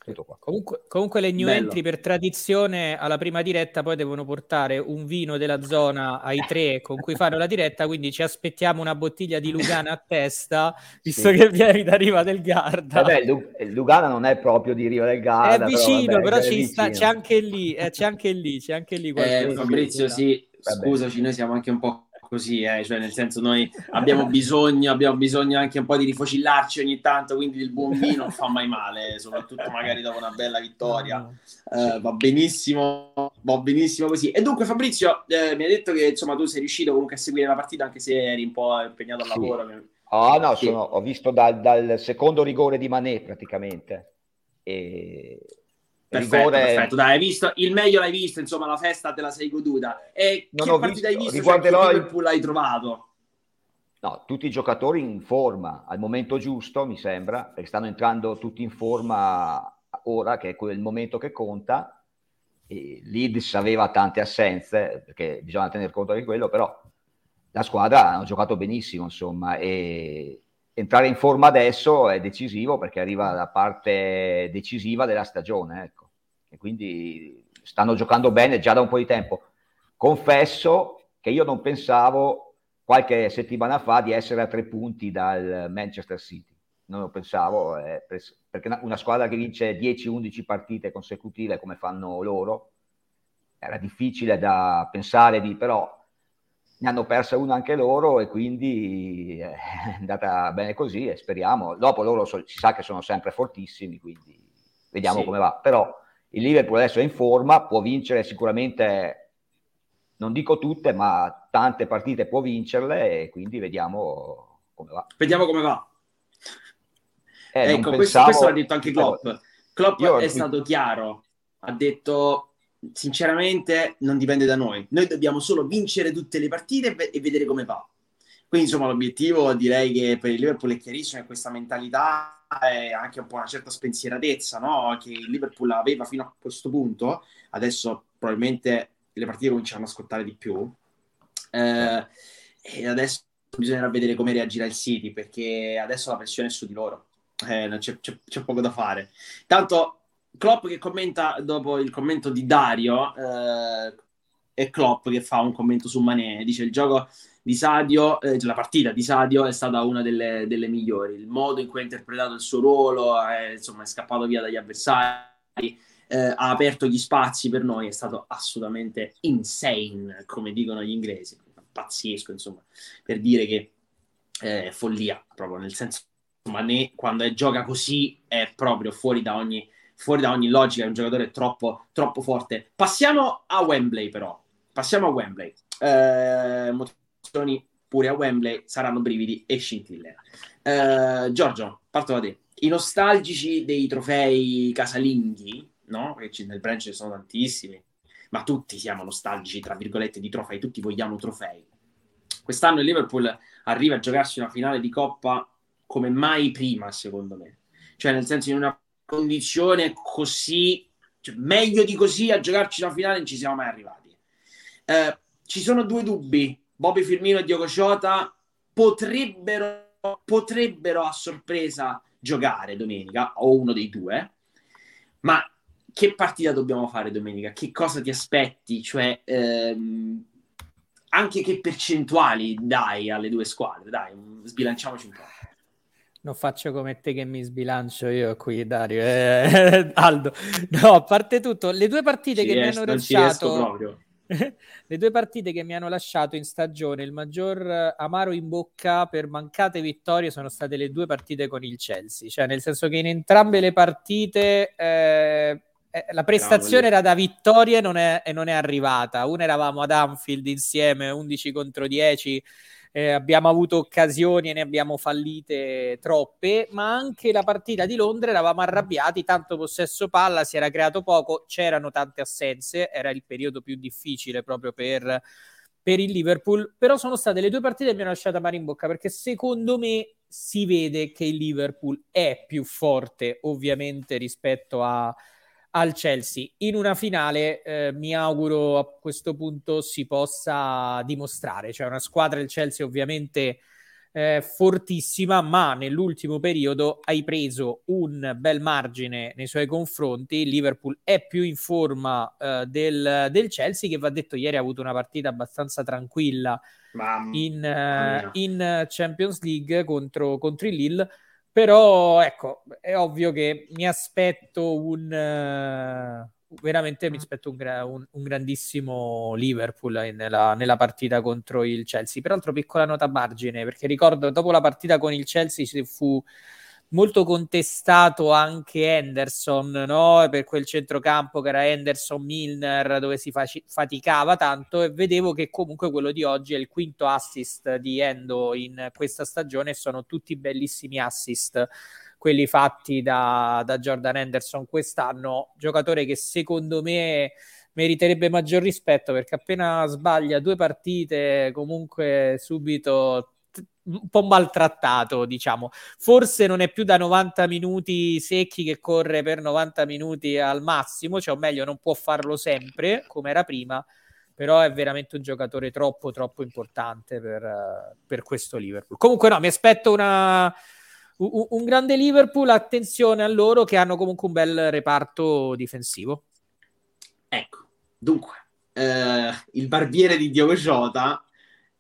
Tutto qua. Comunque, comunque le new Bello. entry per tradizione alla prima diretta poi devono portare un vino della zona ai tre con cui fanno la diretta, quindi ci aspettiamo una bottiglia di Lugana a testa, visto sì. che vieni da Riva del Garda. Vabbè, Lu- Lugana non è proprio di Riva del Garda, è vicino, però, vabbè, però è ci sta, c'è anche lì, eh, c'è anche lì, c'è anche lì eh, Fabrizio, sì, vabbè. Scusaci, noi siamo anche un po' così, eh, cioè nel senso noi abbiamo bisogno, abbiamo bisogno anche un po' di rifocillarci ogni tanto, quindi il buon vino non fa mai male, soprattutto magari dopo una bella vittoria, eh, va benissimo, va benissimo così. E dunque Fabrizio, eh, mi hai detto che insomma tu sei riuscito comunque a seguire la partita anche se eri un po' impegnato al lavoro. Sì. Ah no, sì. sono, ho visto dal, dal secondo rigore di Mané praticamente. E... Perfetto, rigore... perfetto. Dai, hai visto il meglio, l'hai visto, insomma, la festa te la sei goduta. E non che partita visto. hai visto? Riguarderò cioè, il Liverpool l'hai trovato? No, tutti i giocatori in forma al momento giusto, mi sembra, perché stanno entrando tutti in forma ora, che è quel momento che conta. E Leeds aveva tante assenze, perché bisogna tener conto di quello, però la squadra hanno giocato benissimo, insomma, e... entrare in forma adesso è decisivo perché arriva la parte decisiva della stagione, ecco. E quindi stanno giocando bene già da un po' di tempo. Confesso che io non pensavo qualche settimana fa di essere a tre punti dal Manchester City, non lo pensavo, eh, perché una squadra che vince dieci undici partite consecutive come fanno loro era difficile da pensare di, però ne hanno persa una anche loro e quindi è andata bene così e speriamo. Dopo loro so, si sa che sono sempre fortissimi, quindi vediamo sì. come va. Però il Liverpool adesso è in forma, può vincere sicuramente, non dico tutte, ma tante partite può vincerle e quindi vediamo come va. Vediamo come va. Eh, ecco, pensavo... questo, questo l'ha detto anche Klopp. Klopp Io è stato qui... chiaro, ha detto... sinceramente non dipende da noi, noi dobbiamo solo vincere tutte le partite e vedere come va, quindi insomma l'obiettivo direi che per il Liverpool è chiarissimo, è questa mentalità e anche un po' una certa spensieratezza, no? Che il Liverpool aveva fino a questo punto, adesso probabilmente le partite cominciano a scottare di più eh, e adesso bisognerà vedere come reagirà il City, perché adesso la pressione è su di loro, eh, c'è, c'è, c'è poco da fare. Tanto Klopp che commenta dopo il commento di Dario eh, e Klopp che fa un commento su Mané, dice il gioco di Sadio, eh, la partita di Sadio è stata una delle, delle migliori, il modo in cui ha interpretato il suo ruolo, è, insomma è scappato via dagli avversari, eh, ha aperto gli spazi per noi, è stato assolutamente insane, come dicono gli inglesi, pazzesco insomma, per dire che è eh, follia proprio, nel senso Mané quando è, gioca così è proprio fuori da ogni fuori da ogni logica, è un giocatore troppo, troppo forte. Passiamo a Wembley però, passiamo a Wembley. Eh, emozioni pure a Wembley, saranno brividi e scintille. Eh, Giorgio, parto da te. I nostalgici dei trofei casalinghi, no? Che nel brand ce ne sono tantissimi, ma tutti siamo nostalgici, tra virgolette, di trofei, tutti vogliamo trofei. Quest'anno il Liverpool arriva a giocarsi una finale di Coppa come mai prima, secondo me. Cioè, nel senso, in una condizione così, cioè, meglio di così a giocarci una finale non ci siamo mai arrivati. Eh, ci sono due dubbi: Bobby Firmino e Diogo Jota potrebbero potrebbero a sorpresa giocare domenica, o uno dei due, ma che partita dobbiamo fare domenica? Che cosa ti aspetti? Cioè, ehm, anche che percentuali dai alle due squadre? Dai, sbilanciamoci un po'. Non faccio come te che mi sbilancio io qui, Dario. Eh, Aldo, no, a parte tutto, le due partite ci che riesco, mi hanno lasciato le due partite che mi hanno lasciato in stagione il maggior amaro in bocca per mancate vittorie sono state le due partite con il Chelsea, cioè nel senso che in entrambe le partite eh, la prestazione era da vittorie non è, e non è arrivata. Una eravamo ad Anfield insieme, undici contro dieci. Eh, abbiamo avuto occasioni e ne abbiamo fallite troppe, ma anche la partita di Londra eravamo arrabbiati, tanto possesso palla, si era creato poco, c'erano tante assenze, era il periodo più difficile proprio per, per il Liverpool, però sono state le due partite che mi hanno lasciato amaro in bocca, perché secondo me si vede che il Liverpool è più forte ovviamente rispetto a al Chelsea. In una finale eh, mi auguro a questo punto si possa dimostrare, cioè una squadra del Chelsea ovviamente eh, fortissima, ma nell'ultimo periodo hai preso un bel margine nei suoi confronti. Liverpool è più in forma eh, del, del Chelsea, che va detto ieri ha avuto una partita abbastanza tranquilla in, eh, in Champions League contro, contro il Lille. Però ecco, è ovvio che mi aspetto un uh, veramente mi aspetto un, gra- un, un grandissimo Liverpool nella, nella partita contro il Chelsea. Peraltro piccola nota a margine, perché ricordo dopo la partita con il Chelsea ci fu molto contestato anche Henderson, no? Per quel centrocampo che era Henderson-Milner, dove si faci- faticava tanto, e vedevo che comunque quello di oggi è il quinto assist di Endo in questa stagione. Sono tutti bellissimi assist, quelli fatti da, da Jordan Henderson quest'anno, giocatore che secondo me meriterebbe maggior rispetto, perché appena sbaglia due partite comunque subito un po' maltrattato, diciamo. Forse non è più da novanta minuti secchi che corre per novanta minuti al massimo, cioè o meglio non può farlo sempre come era prima, però è veramente un giocatore troppo troppo importante per, per questo Liverpool. Comunque no, mi aspetto una un, un grande Liverpool. Attenzione a loro che hanno comunque un bel reparto difensivo. Ecco, dunque eh, il barbiere di Diogo Jota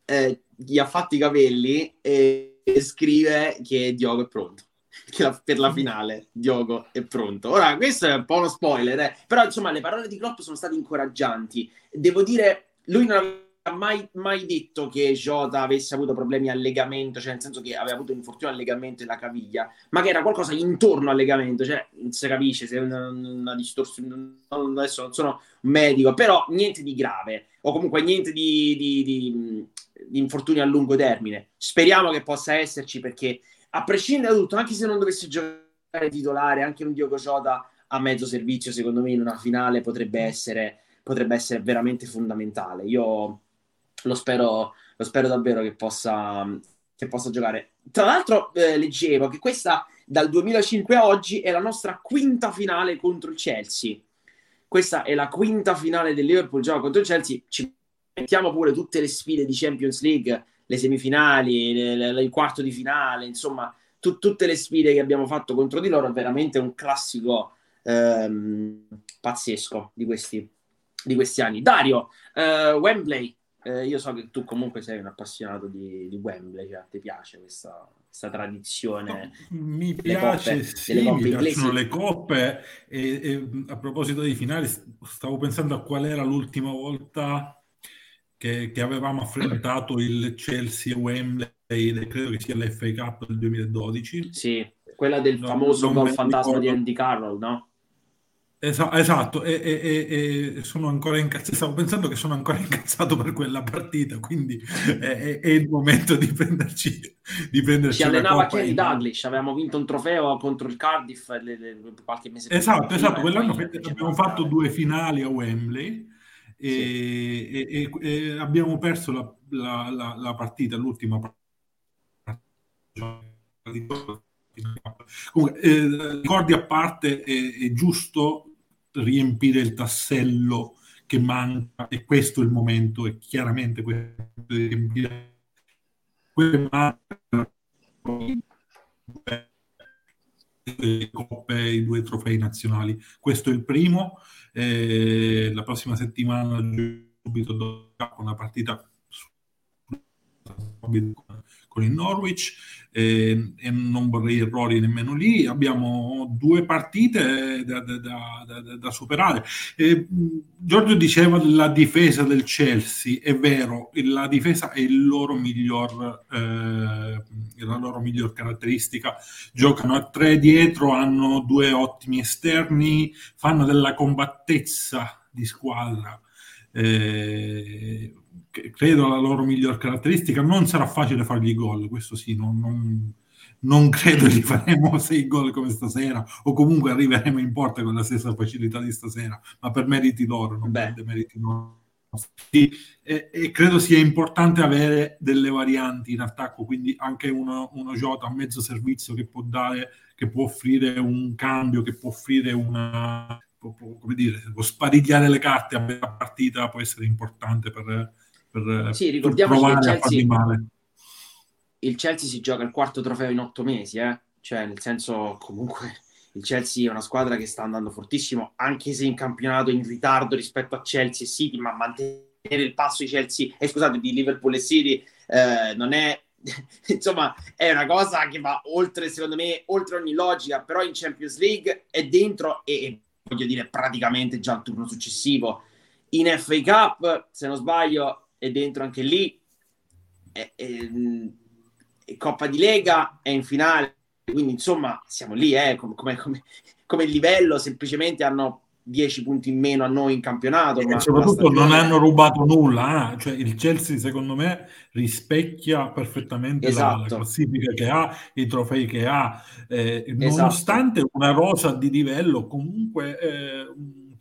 eh, gli ha fatti i capelli e scrive che Diogo è pronto, che la, per la finale Diogo è pronto. Ora questo è un po' uno spoiler, eh? Però insomma le parole di Klopp sono state incoraggianti, devo dire. Lui non aveva mai, mai detto che Jota avesse avuto problemi al legamento, cioè nel senso che aveva avuto un infortunio al legamento e alla caviglia, ma che era qualcosa intorno al legamento, cioè non si capisce se è una, una distorsione. Adesso non sono un medico, però niente di grave, o comunque niente di, di, di di infortuni a lungo termine. Speriamo che possa esserci, perché a prescindere da tutto, anche se non dovesse giocare titolare, anche un Diogo Jota a mezzo servizio secondo me in una finale potrebbe essere potrebbe essere veramente fondamentale. Io lo spero lo spero davvero che possa che possa giocare. Tra l'altro eh, leggevo che questa dal duemilacinque a oggi è la nostra quinta finale contro il Chelsea. Questa è la quinta finale del Liverpool gioca contro il Chelsea. Ci mettiamo pure tutte le sfide di Champions League, le semifinali, le, le, il quarto di finale, insomma tu, tutte le sfide che abbiamo fatto contro di loro. È veramente un classico ehm, pazzesco di questi, di questi anni. Dario, eh, Wembley, eh, io so che tu comunque sei un appassionato di, di Wembley, cioè ti piace questa, questa tradizione. No, mi piace, coppe, sì, mi coppe piacciono le coppe e, e a proposito dei finali stavo pensando a qual era l'ultima volta Che, che avevamo affrontato il Chelsea Wembley, credo che sia l'F A Cup del duemiladodici. Sì, quella del no, famoso gol fantasma di Andy Carroll, no? Esa- esatto, e, e, e sono ancora incazzato, stavo pensando che sono ancora incazzato per quella partita, quindi è, è, è il momento di prenderci di prenderci ci allenava Kenny Dalglish, avevamo vinto un trofeo contro il Cardiff le, le, qualche mese esatto, prima. Esatto, quell'anno abbiamo fatto due finali a Wembley. E, sì. e, e, e abbiamo perso la, la, la, la partita, l'ultima partita. Comunque, eh, ricordi a parte, è, è giusto riempire il tassello che manca, e questo è il momento, e chiaramente questo di riempire quello che manca le coppe, i due trofei nazionali. Questo è il primo. Eh, la prossima settimana, subito dopo, una partita con il Norwich, eh, e non vorrei errori nemmeno lì. Abbiamo due partite da, da, da, da, da superare. Eh, Giorgio diceva la difesa del Chelsea, è vero, la difesa è il loro miglior, eh, la loro miglior caratteristica. Giocano a tre dietro, hanno due ottimi esterni, fanno della combattezza di squadra. Eh, credo la loro miglior caratteristica. Non sarà facile fargli gol, questo sì, non, non, non credo gli faremo sei gol come stasera, o comunque arriveremo in porta con la stessa facilità di stasera, ma per meriti loro, non per demeriti loro. Sì, e, e credo sia importante avere delle varianti in attacco, quindi anche uno, uno Jota a mezzo servizio che può dare, che può offrire un cambio, che può offrire una, come dire, può sparigliare le carte a mezza partita, può essere importante per Per, sì, ricordiamoci per provare che il Chelsea, a fargli male. Il Chelsea si gioca il quarto trofeo in otto mesi, eh? Cioè, nel senso, comunque il Chelsea è una squadra che sta andando fortissimo, anche se in campionato in ritardo rispetto a Chelsea e City, ma mantenere il passo di Chelsea e eh, scusate di Liverpool e City eh, non è insomma, è una cosa che va oltre, secondo me, oltre ogni logica. Però in Champions League è dentro e, e voglio dire praticamente già al turno successivo. In F A Cup, se non sbaglio, è dentro anche lì, è, è, è Coppa di Lega, è in finale, quindi insomma siamo lì, eh, come, come, come livello, semplicemente hanno dieci punti in meno a noi in campionato. E ma soprattutto non hanno rubato nulla, eh? Cioè il Chelsea secondo me rispecchia perfettamente, esatto, la, la classifica che ha, i trofei che ha, eh, esatto, nonostante una rosa di livello comunque... Eh,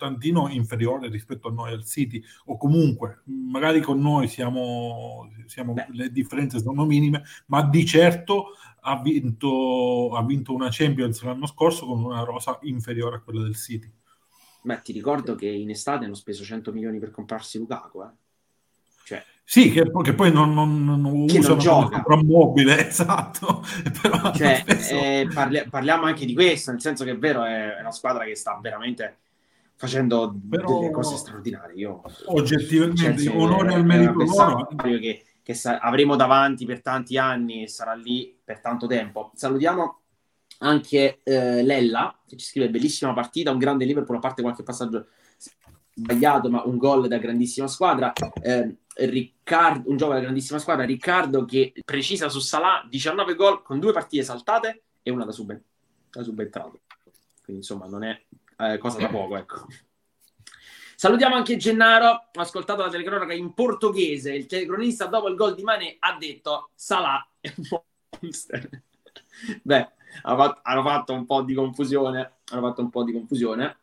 tantino inferiore rispetto a noi al City, o comunque magari con noi siamo, siamo le differenze sono minime, ma di certo ha vinto, ha vinto una Champions l'anno scorso con una rosa inferiore a quella del City. Ma ti ricordo che in estate hanno speso cento milioni per comprarsi Lukaku, eh? Cioè, sì, che, che poi non, non, non che usano, non gioca, mobile, esatto. Però cioè, speso... eh, parli- parliamo anche di questo, nel senso che è vero, è una squadra che sta veramente... facendo però delle cose straordinarie. Io oggettivamente onore al merito loro che, che sa- avremo davanti per tanti anni e sarà lì per tanto tempo. Salutiamo anche eh, Lella che ci scrive: bellissima partita, un grande Liverpool, a parte qualche passaggio sbagliato, ma un gol da grandissima squadra, eh, Riccardo, un gioco da grandissima squadra. Riccardo che precisa su Salah, diciannove gol con due partite saltate e una da sub da subentrato, quindi insomma non è Eh, cosa da poco, ecco. Salutiamo anche Gennaro, ho ascoltato la telecronaca in portoghese, il telecronista dopo il gol di Mané ha detto Salah è un monster. Beh, hanno fatto un po' di confusione, hanno fatto un po' di confusione.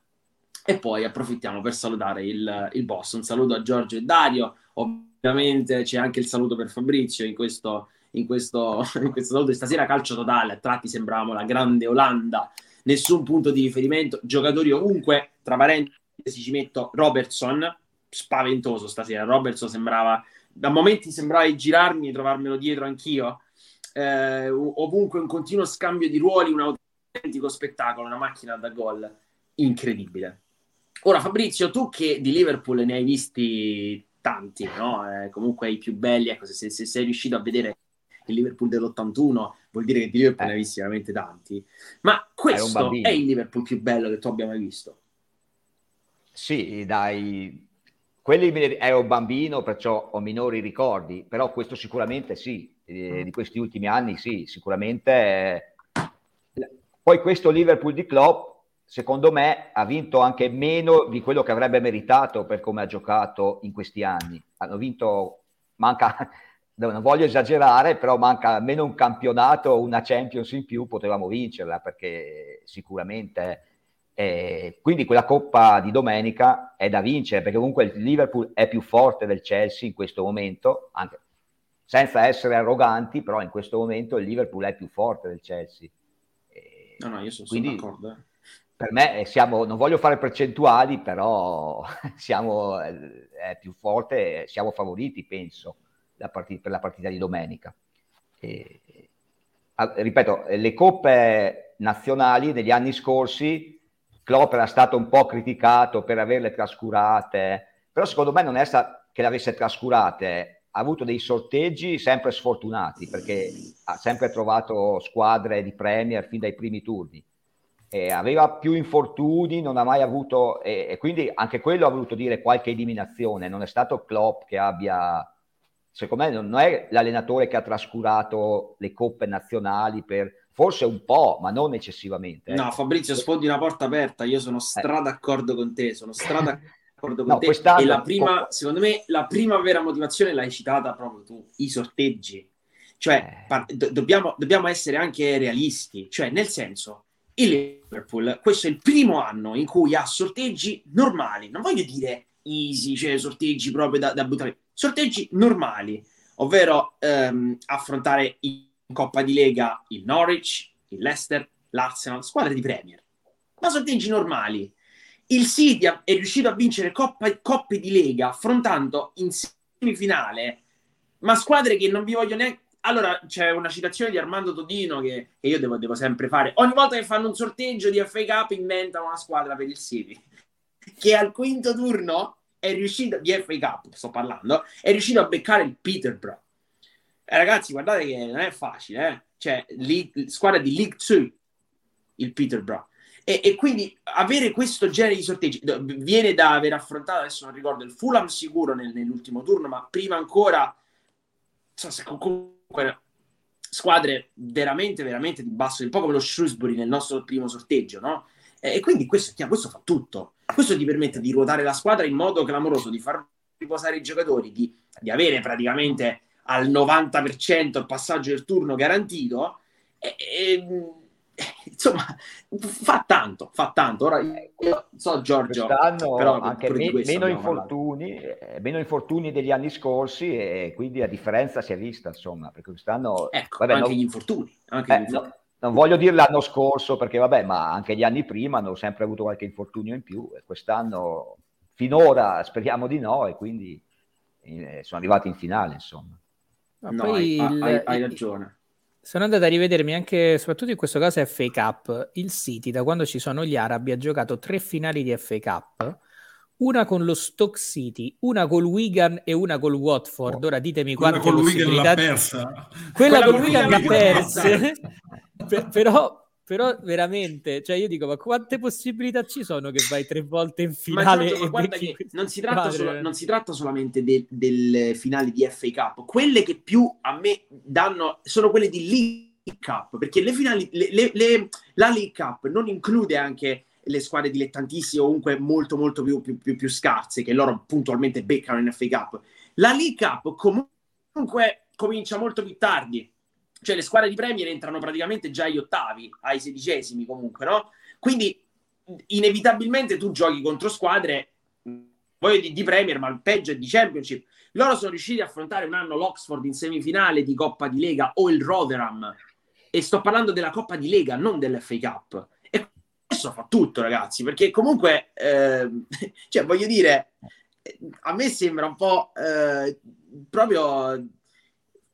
E poi approfittiamo per salutare il, il boss, un saluto a Giorgio e Dario, ovviamente c'è anche il saluto per Fabrizio in questo, in questo, in questo saluto. Stasera calcio totale, a tratti sembravamo la grande Olanda, nessun punto di riferimento, giocatori ovunque, tra parentesi ci metto Robertson, spaventoso stasera, Robertson sembrava, da momenti sembrava di girarmi e trovarmelo dietro anch'io, eh, ovunque un continuo scambio di ruoli, un autentico spettacolo, una macchina da gol incredibile. Ora Fabrizio, tu che di Liverpool ne hai visti tanti, no? Eh, comunque i più belli, ecco, se, se sei riuscito a vedere il Liverpool dell'ottantuno, vuol dire che di Liverpool eh. ne hai visti veramente tanti. Ma questo è il Liverpool più bello che tu abbia mai visto? Sì, dai, quelli ero bambino, perciò ho minori ricordi, però questo sicuramente sì, eh, di questi ultimi anni sì, sicuramente. Eh. Poi questo Liverpool di Klopp, secondo me, ha vinto anche meno di quello che avrebbe meritato per come ha giocato in questi anni. Hanno vinto, manca... non voglio esagerare, però manca almeno un campionato, una Champions in più, potevamo vincerla, perché sicuramente eh, quindi quella Coppa di domenica è da vincere, perché comunque il Liverpool è più forte del Chelsea in questo momento, anche senza essere arroganti, però in questo momento il Liverpool è più forte del Chelsea. E no, no, io sono, quindi, sono d'accordo. Eh. Per me siamo, non voglio fare percentuali, però siamo è più forte, siamo favoriti, penso. La partita, per la partita di domenica, e, ripeto, le coppe nazionali negli anni scorsi Klopp era stato un po' criticato per averle trascurate, però secondo me non è che le avesse trascurate, ha avuto dei sorteggi sempre sfortunati perché ha sempre trovato squadre di Premier fin dai primi turni. E aveva più infortuni, non ha mai avuto e, e quindi anche quello ha voluto dire qualche eliminazione, non è stato Klopp che abbia, secondo me non è l'allenatore che ha trascurato le coppe nazionali per forse un po', ma non eccessivamente. No, Fabrizio, sfondi una porta aperta, io sono stra d'accordo eh. con te, sono stra d'accordo con no, te quest'anno... e la prima, secondo me la prima vera motivazione l'hai citata proprio tu, i sorteggi, cioè par- do- dobbiamo, dobbiamo essere anche realisti, cioè nel senso il Liverpool, questo è il primo anno in cui ha sorteggi normali, non voglio dire easy, cioè sorteggi proprio da, da buttare, sorteggi normali, ovvero ehm, affrontare in Coppa di Lega il Norwich, il Leicester, l'Arsenal, squadre di Premier, ma sorteggi normali. Il City è riuscito a vincere Coppa, Coppe di Lega affrontando in semifinale, ma squadre che non vi voglio neanche... Allora, c'è una citazione di Armando Todino che, che io devo, devo sempre fare. Ogni volta che fanno un sorteggio di F A Cup inventano una squadra per il City che al quinto turno è riuscito, di F A Cup sto parlando, è riuscito a beccare il Peterborough. Eh, ragazzi, guardate che non è facile, eh? Cioè, league, squadra di League due, il Peterborough. E, e quindi avere questo genere di sorteggi viene da aver affrontato, adesso non ricordo, il Fulham sicuro nel, nell'ultimo turno, ma prima ancora... So, se, con, squadre veramente veramente di basso, un po' come lo Shrewsbury nel nostro primo sorteggio, no? E quindi questo, questo fa tutto, questo ti permette di ruotare la squadra in modo clamoroso, di far riposare i giocatori, di, di avere praticamente al novanta per cento il passaggio del turno garantito e, e, insomma fa tanto, fa tanto. Ora io so Giorgio però anche me, meno infortuni eh, meno infortuni degli anni scorsi e quindi la differenza si è vista, insomma, perché quest'anno ecco, vabbè, anche non, gli infortuni, anche eh, gli infortuni. No, non voglio dire l'anno scorso perché vabbè, ma anche gli anni prima hanno sempre avuto qualche infortunio in più e quest'anno finora speriamo di no e quindi eh, sono arrivati in finale, insomma. No, no, poi hai, il... hai, hai ragione. Sono andata a rivedermi anche, soprattutto in questo caso, F A Cup. Il City, da quando ci sono gli arabi, ha giocato tre finali di F A Cup, una con lo Stoke City, una col Wigan e una col Watford. Ora ditemi quante possibilità... Quella col Wigan l'ha persa. Quella, Quella col Wigan l'ha persa. per, però... Però veramente, cioè io dico, ma quante possibilità ci sono che vai tre volte in finale? Ma Giorgio, ma guarda che non si tratta, madre, solo, non si tratta solamente de, del finale di F A Cup, quelle che più a me danno sono quelle di League Cup, perché le finali, le, le, le, la League Cup non include anche le squadre dilettantistiche o comunque molto molto più, più, più, più scarse, che loro puntualmente beccano in F A Cup. La League Cup comunque comincia molto più tardi. Cioè le squadre di Premier entrano praticamente già agli ottavi, ai sedicesimi comunque, no? Quindi inevitabilmente tu giochi contro squadre, voglio di, di Premier, ma il peggio è di Championship. Loro sono riusciti a affrontare un anno l'Oxford in semifinale di Coppa di Lega o il Rotherham. E sto parlando della Coppa di Lega, non dell'F A Cup. E questo fa tutto, ragazzi, perché comunque, eh, cioè voglio dire, a me sembra un po' eh, proprio...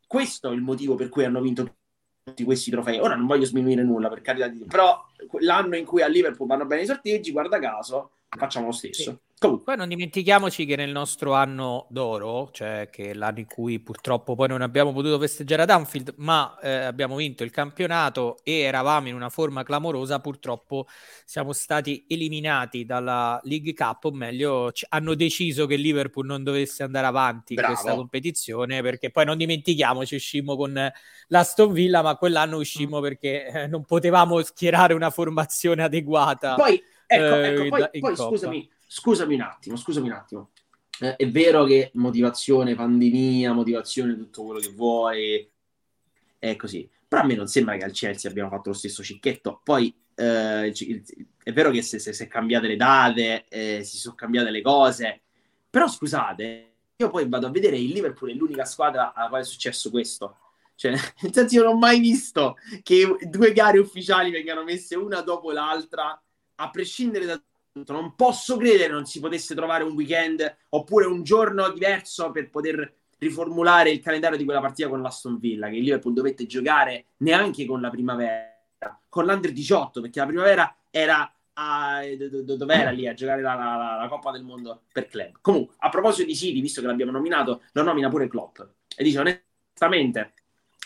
Questo è il motivo per cui hanno vinto tutti questi trofei. Ora non voglio sminuire nulla, per carità di Dio, però l'anno in cui a Liverpool vanno bene i sorteggi, guarda caso, facciamo lo stesso. Sì. Comunque. Poi non dimentichiamoci che nel nostro anno d'oro, cioè che l'anno in cui purtroppo poi non abbiamo potuto festeggiare ad Anfield, ma eh, abbiamo vinto il campionato e eravamo in una forma clamorosa, purtroppo siamo stati eliminati dalla League Cup, o meglio c- hanno deciso che Liverpool non dovesse andare avanti Bravo. in questa competizione, perché poi non dimentichiamoci, uscimmo con l'Aston Villa, ma quell'anno uscimmo mm. perché eh, non potevamo schierare una formazione adeguata. Poi, ecco, eh, ecco, poi, poi scusami, Scusami un attimo, scusami un attimo. Eh, è vero che motivazione, pandemia, motivazione, tutto quello che vuoi, è così. Però a me non sembra che al Chelsea abbiamo fatto lo stesso cicchetto. Poi eh, è vero che se, se, se cambiate le date, eh, si sono cambiate le cose. Però scusate, io poi vado a vedere il Liverpool è l'unica squadra alla quale è successo questo. Cioè, nel senso, io non ho mai visto che due gare ufficiali vengano messe una dopo l'altra, a prescindere da... Non posso credere non si potesse trovare un weekend oppure un giorno diverso per poter riformulare il calendario di quella partita con l'Aston Villa, che il Liverpool dovette giocare neanche con la primavera, con l'Under diciotto, perché la primavera era a, dov'era lì a giocare la, la, la Coppa del Mondo per club. Comunque, a proposito di City, visto che l'abbiamo nominato, lo nomina pure Klopp e dice onestamente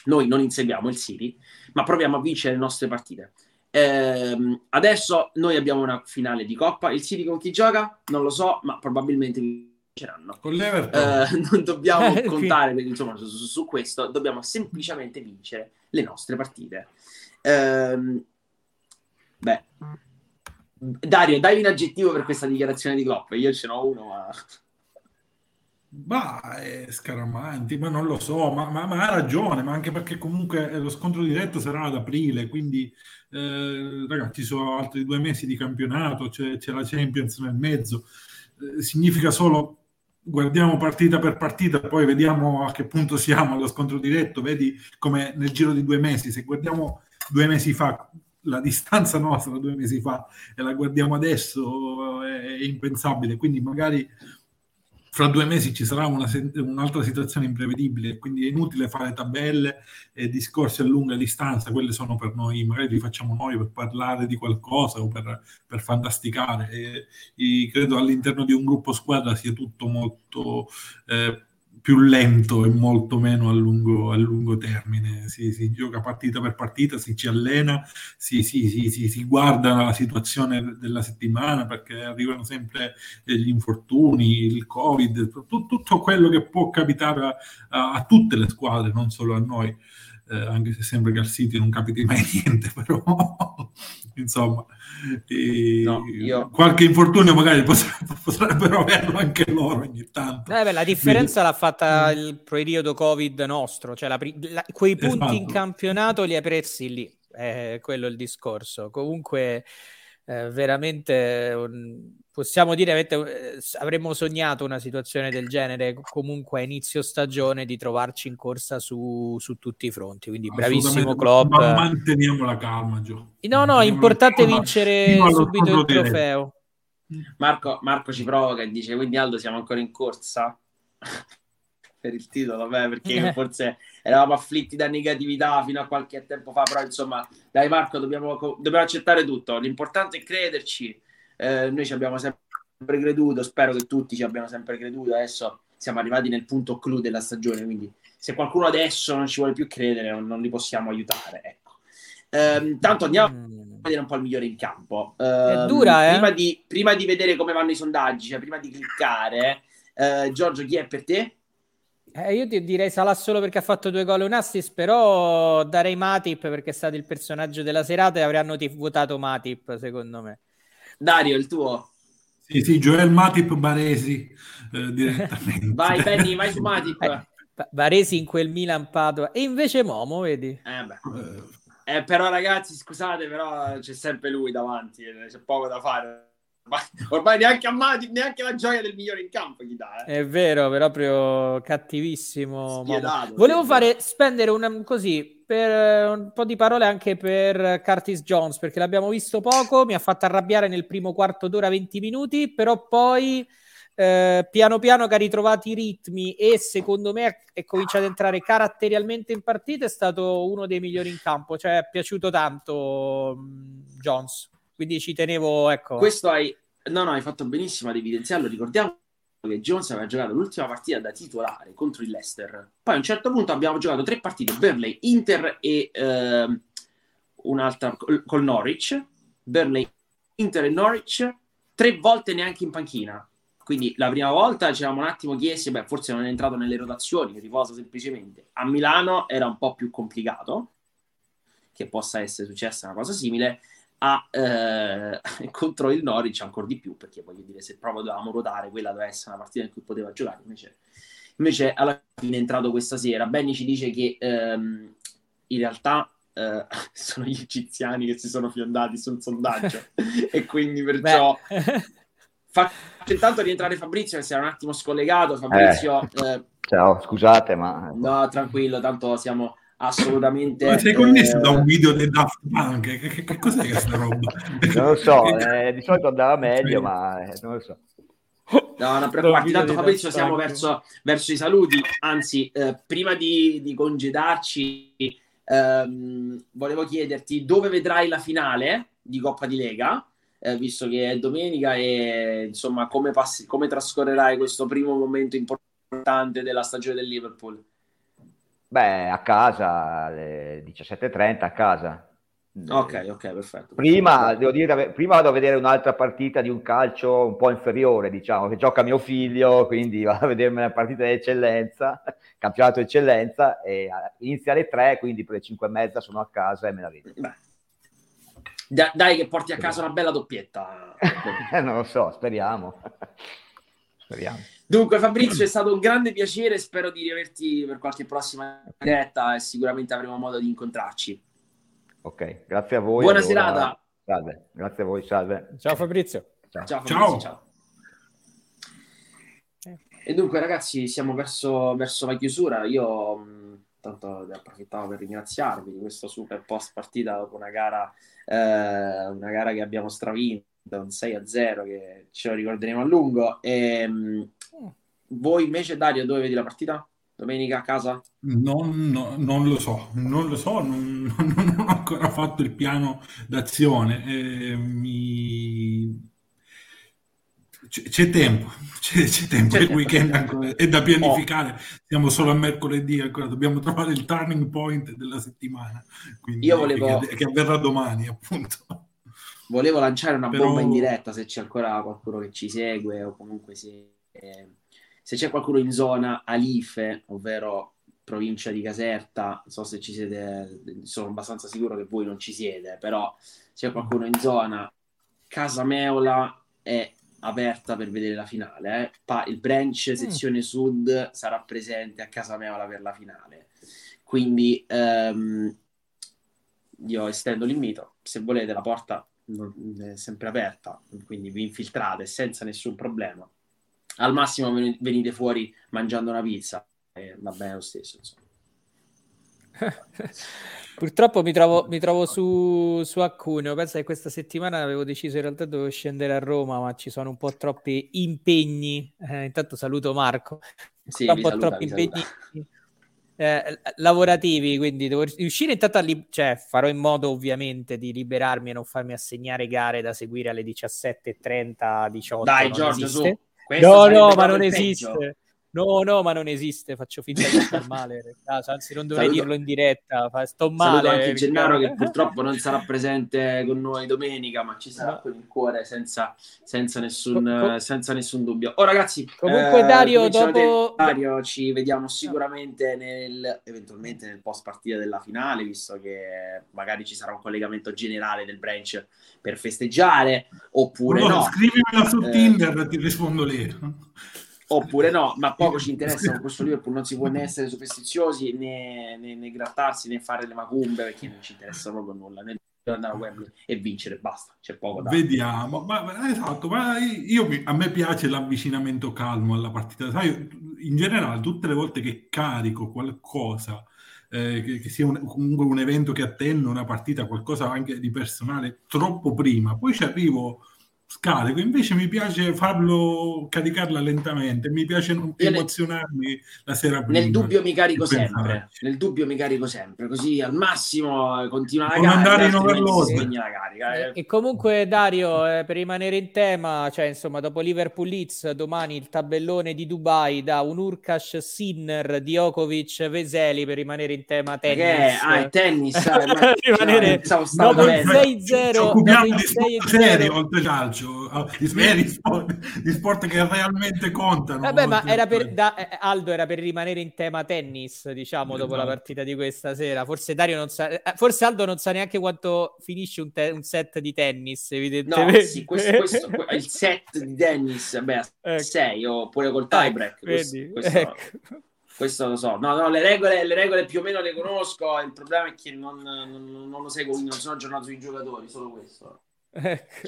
noi non inseguiamo il City, ma proviamo a vincere le nostre partite. Ehm, adesso noi abbiamo una finale di Coppa, il City con chi gioca? Non lo so, ma probabilmente vinceranno. Con l'Everton. Eh, non dobbiamo eh, contare quindi, insomma, su, su, su questo, dobbiamo semplicemente vincere le nostre partite. Ehm, beh, Dario, dai un aggettivo per questa dichiarazione di Klopp. Io ce n'ho uno, ma... Bah, eh, Scaramanti, ma non lo so, ma, ma, ma ha ragione, ma anche perché comunque lo scontro diretto sarà ad aprile, quindi eh, ragazzi, sono altri due mesi di campionato, c'è, c'è la Champions nel mezzo, eh, significa solo guardiamo partita per partita, poi vediamo a che punto siamo allo scontro diretto, vedi come nel giro di due mesi, se guardiamo due mesi fa, la distanza nostra due mesi fa e la guardiamo adesso è, è impensabile, quindi magari... Fra due mesi ci sarà una, un'altra situazione imprevedibile, quindi è inutile fare tabelle e discorsi a lunga distanza, quelle sono per noi, magari li facciamo noi per parlare di qualcosa o per, per fantasticare. E, e credo all'interno di un gruppo squadra sia tutto molto eh, più lento e molto meno a lungo, a lungo termine, si, si gioca partita per partita, si ci allena, si, si, si, si, si guarda la situazione della settimana perché arrivano sempre gli infortuni, il Covid, tutto, tutto quello che può capitare a, a, a tutte le squadre, non solo a noi, eh, anche se sembra che al City non capiti mai niente, però insomma e no, io... qualche infortunio magari potrebbero, potrebbero averlo anche loro ogni tanto. Eh beh, la differenza quindi... l'ha fatta il periodo Covid nostro, cioè la, la, quei punti esatto. In campionato li ha presi lì, eh, quello è il discorso. Comunque eh, veramente un, possiamo dire avete, avremmo sognato una situazione del genere comunque a inizio stagione, di trovarci in corsa su, su tutti i fronti, quindi bravissimo Klopp. Ma manteniamo la calma, Gio. No, no, è importante vincere subito il trofeo. Marco, Marco ci provoca e dice quindi Aldo siamo ancora in corsa per il titolo, beh, perché forse eravamo afflitti da negatività fino a qualche tempo fa, però insomma dai Marco dobbiamo, dobbiamo accettare tutto, l'importante è crederci, eh, noi ci abbiamo sempre creduto, spero che tutti ci abbiano sempre creduto, adesso siamo arrivati nel punto clou della stagione, quindi se qualcuno adesso non ci vuole più credere non, non li possiamo aiutare, ecco. Um, tanto andiamo a vedere un po' il migliore in campo. Um, è dura, eh? prima, di, prima di vedere come vanno i sondaggi, cioè prima di cliccare, uh, Giorgio, chi è per te? Eh, io ti direi Salah solo perché ha fatto due gol e un assist, però darei Matip perché è stato il personaggio della serata e avranno t- votato Matip, secondo me. Dario, il tuo? Sì, sì, Joel Matip Baresi, eh, direttamente. Vai Penny, vai su Matip. Eh, Baresi in quel Milan Padova. E invece Momo, vedi? Eh beh. Eh, però ragazzi scusate, però c'è sempre lui davanti, c'è poco da fare, ormai, ormai neanche amati, neanche la gioia del migliore in campo gli dà, eh. È vero, proprio cattivissimo. Schiedato, volevo sì, fare spendere un così per un po' di parole anche per Curtis Jones, perché l'abbiamo visto poco, mi ha fatto arrabbiare nel primo quarto d'ora venti minuti, però poi eh, piano piano che ha ritrovato i ritmi e secondo me è cominciato ad entrare caratterialmente in partita, è stato uno dei migliori in campo, cioè è piaciuto tanto mh, Jones, quindi ci tenevo, ecco. Questo hai no no hai fatto benissimo ad evidenziarlo, ricordiamo che Jones aveva giocato l'ultima partita da titolare contro il Leicester, poi a un certo punto abbiamo giocato tre partite, Burnley, Inter e eh, un'altra col, col Norwich, Burnley, Inter e Norwich, tre volte neanche in panchina. Quindi la prima volta c'eravamo un attimo chiesti, beh, forse non è entrato nelle rotazioni, riposa semplicemente. A Milano era un po' più complicato, che possa essere successa una cosa simile, a, eh, contro il Norwich ancora di più, perché voglio dire, se proprio dovevamo ruotare, quella doveva essere una partita in cui poteva giocare, invece, invece alla fine è entrato questa sera. Benny ci dice che ehm, in realtà... Uh, sono gli egiziani che si sono fiondati sul sondaggio e quindi perciò fa... intanto rientrare Fabrizio che si era un attimo scollegato. Fabrizio eh, eh... ciao, scusate ma no, tranquillo, tanto siamo assolutamente ma sei connesso eh... da un video dei Daft Punk, che, che, che cos'è questa roba? Non lo so, eh, di solito andava meglio ma eh, non lo so. No, no, preoccupati, tanto Fabrizio siamo verso, verso i saluti, anzi eh, prima di, di congedarci ehm, volevo chiederti dove vedrai la finale di Coppa di Lega, eh, visto che è domenica, e insomma come, passi, come trascorrerai questo primo momento importante della stagione del Liverpool? Beh, a casa, alle diciassette e trenta a casa. Ok, ok, perfetto. Prima, devo dire, prima vado a vedere un'altra partita di un calcio un po' inferiore, diciamo, che gioca mio figlio, quindi vado a vedermi la partita d'eccellenza, campionato d'eccellenza, e inizia alle tre, quindi per le cinque e mezza sono a casa e me la vedo. Beh, dai che porti a casa una bella doppietta. Non lo so, speriamo. Speriamo. Dunque Fabrizio, è stato un grande piacere, spero di rivederti per qualche prossima diretta e sicuramente avremo modo di incontrarci. Ok, grazie a voi. Buona allora, serata. Salve. Grazie a voi, salve. Ciao Fabrizio. Ciao. Ciao, Fabrizio, ciao. Ciao. E dunque ragazzi, siamo verso, verso la chiusura. Io tanto ne approfittavo per ringraziarvi di questo super post partita dopo una gara, eh, una gara che abbiamo stravinto, un sei a zero che ce lo ricorderemo a lungo. E, voi invece Dario, dove vedi la partita? Domenica a casa? Non, no, non lo so, non lo so, non, non ho ancora fatto il piano d'azione. Eh, mi... c'è, c'è tempo, c'è, c'è tempo, c'è il tempo, weekend ancora, è da pianificare. Oh. Siamo solo a mercoledì, ancora dobbiamo trovare il turning point della settimana. Quindi, Io volevo... che, che avverrà domani, appunto. Volevo lanciare una Però... bomba in diretta, se c'è ancora qualcuno che ci segue o comunque se... Se c'è qualcuno in zona Alife, ovvero provincia di Caserta, non so se ci siete, sono abbastanza sicuro che voi non ci siete, però se c'è qualcuno in zona, Casa Meola è aperta per vedere la finale. Eh. Pa- il branch sezione sud sarà presente a Casa Meola per la finale. Quindi ehm, io estendo l'invito, se volete la porta è sempre aperta, quindi vi infiltrate senza nessun problema. Al massimo venite fuori mangiando una pizza, eh, va bene lo stesso, insomma. Purtroppo mi trovo, mi trovo su, su Accuneo. Penso che questa settimana avevo deciso, in realtà dovevo scendere a Roma, ma ci sono un po' troppi impegni. Eh, intanto saluto Marco. Sì, un po' saluta, troppi impegni eh, lavorativi, quindi devo riuscire intanto a li- cioè farò in modo ovviamente di liberarmi e non farmi assegnare gare da seguire alle diciassette e trenta diciotto. Dai Giorgio, su. Questo no, no, ma non esiste. Peggio. No, no, ma non esiste. Faccio finta di star male. Anzi, non dovrei Saluto. dirlo in diretta. Sto male. Saluto anche Gennaro che purtroppo non sarà presente con noi domenica, ma ci sarà no. con il cuore senza, senza, nessun, Com- senza nessun dubbio. Oh ragazzi, comunque eh, Dario, dopo... Dario, ci vediamo sicuramente nel, eventualmente nel post partita della finale, visto che magari ci sarà un collegamento generale del branch per festeggiare, oppure no, no. Scrivimela su eh, Tinder, ti rispondo lì. Oppure no, ma poco ci interessa con questo Liverpool, non si può né essere superstiziosi né, né, né grattarsi né fare le macumbe, perché non ci interessa proprio nulla, né andare a Wembley e vincere, basta, c'è poco da... Vediamo, ma, ma, esatto, ma io, io, a me piace l'avvicinamento calmo alla partita, sai, in generale tutte le volte che carico qualcosa, eh, che, che sia un, comunque un evento che attendo, una partita, qualcosa anche di personale, troppo prima, poi ci arrivo... scarico, invece mi piace farlo, caricarla lentamente, mi piace non emozionarmi la sera prima. Nel dubbio mi carico sempre, nel dubbio mi carico sempre, così al massimo continua la gara, la carica, eh. E comunque Dario, eh, per rimanere in tema, cioè insomma dopo Liverpool Leeds domani il tabellone di Dubai da un Urkash, Sinner, Djokovic, Veseli, per rimanere in tema tennis. Che ah, il tennis, eh, ma... rimanere dopo il sei zero, dopo il sei zero oltre calcio. Gli sport, gli sport che realmente contano. Vabbè, ma era per, da, Aldo era per rimanere in tema tennis, diciamo, dopo la partita di questa sera. Forse Dario non sa, forse Aldo non sa neanche quanto finisce un, te, un set di tennis, evidentemente. No, sì, questo, questo, il set di tennis, beh, ecco. sei oppure col tie break. Questo, questo, ecco. questo lo so. No, no, le regole, le regole più o meno le conosco. Il problema è che non, non, non lo seguo, quindi non sono aggiornato sui giocatori, solo questo. Ecco.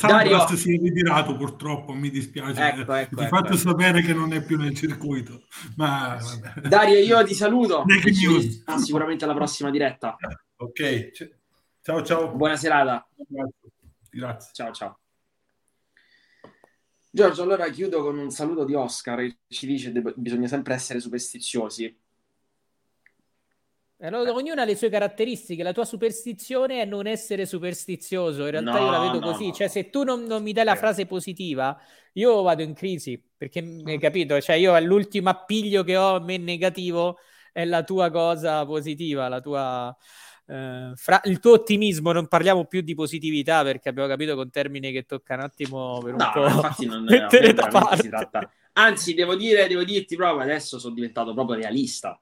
Dario si è ritirato, purtroppo mi dispiace, ecco, ecco, ti ecco, faccio ecco. sapere che non è più nel circuito, ma vabbè. Dario, io ti saluto, ci... ah, sicuramente alla prossima diretta. Ok, c- ciao ciao, buona serata. Grazie. Ciao ciao Giorgio, allora chiudo con un saluto di Oscar che ci dice che bisogna sempre essere superstiziosi. Allora, ognuno ha le sue caratteristiche. La tua superstizione è non essere superstizioso. In realtà no, io la vedo no, così. No. Cioè, se tu non, non mi dai la frase positiva, io vado in crisi. Perché, hai capito? Cioè, io l'ultimo appiglio che ho a me negativo è la tua cosa positiva, la tua... Uh, fra il tuo ottimismo. Non parliamo più di positività, perché abbiamo capito con termini che tocca un attimo per un no, po' infatti non mettere da parte. Si tratta... Anzi, devo dire, devo dirti proprio adesso sono diventato proprio realista.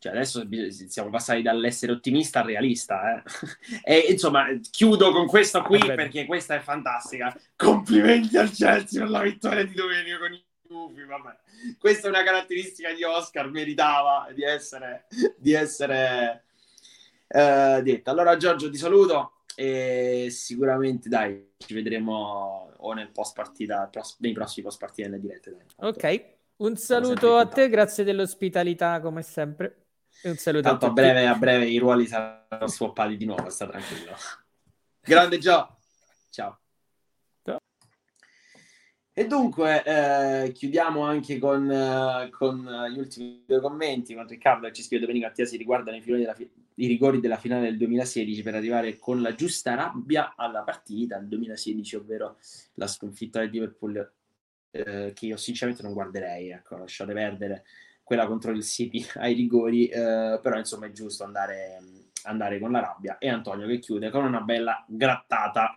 Cioè adesso siamo passati dall'essere ottimista al realista, eh? E insomma chiudo con questa qui ah, perché questa è fantastica. Complimenti al Chelsea per la vittoria di domenica con i gufi. Vabbè, questa è una caratteristica di Oscar, meritava di essere di essere Uh, detto. Allora Giorgio ti saluto e sicuramente dai ci vedremo o nel post partita nei prossimi post partita nelle dirette, dai. Ok, un saluto a te, grazie dell'ospitalità come sempre e un saluto tanto a, a breve a breve i ruoli saranno swappati di nuovo, sta tranquillo. Grande Gio, ciao. E dunque eh, chiudiamo anche con, eh, con gli ultimi due commenti, quando Riccardo ci scrive domenica Mattia si riguarda nei filoni della fi- i rigori della finale del duemilasedici per arrivare con la giusta rabbia alla partita del duemilasedici, ovvero la sconfitta del Liverpool eh, che io sinceramente non guarderei, ecco, lasciate perdere quella contro il City ai rigori, eh, però insomma è giusto andare, andare con la rabbia. E Antonio che chiude con una bella grattata.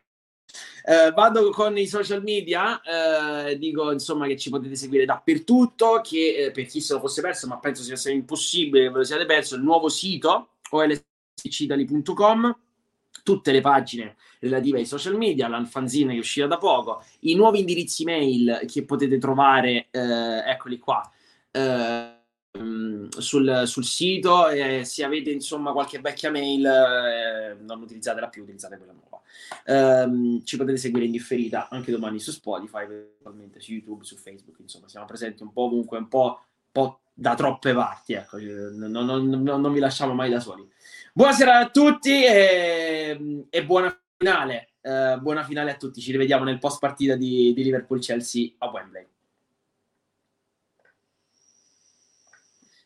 Uh, vado con i social media, uh, dico insomma che ci potete seguire dappertutto, che eh, per chi se lo fosse perso, ma penso sia impossibile che ve lo siate perso, il nuovo sito o l s c italy punto com, tutte le pagine relative ai social media, l'anfanzina che è uscita da poco, i nuovi indirizzi mail che potete trovare, eh, eccoli qua, eh, Sul, sul sito, eh, se avete insomma qualche vecchia mail eh, non utilizzatela più, utilizzate quella nuova. Um, ci potete seguire in differita anche domani su Spotify, eventualmente su YouTube, su Facebook, insomma siamo presenti un po' ovunque, un po', un po' da troppe parti, ecco, non, non, non, non vi lasciamo mai da soli. Buonasera a tutti e, e buona finale, eh, buona finale a tutti, ci rivediamo nel post partita di, di Liverpool Chelsea a Wembley.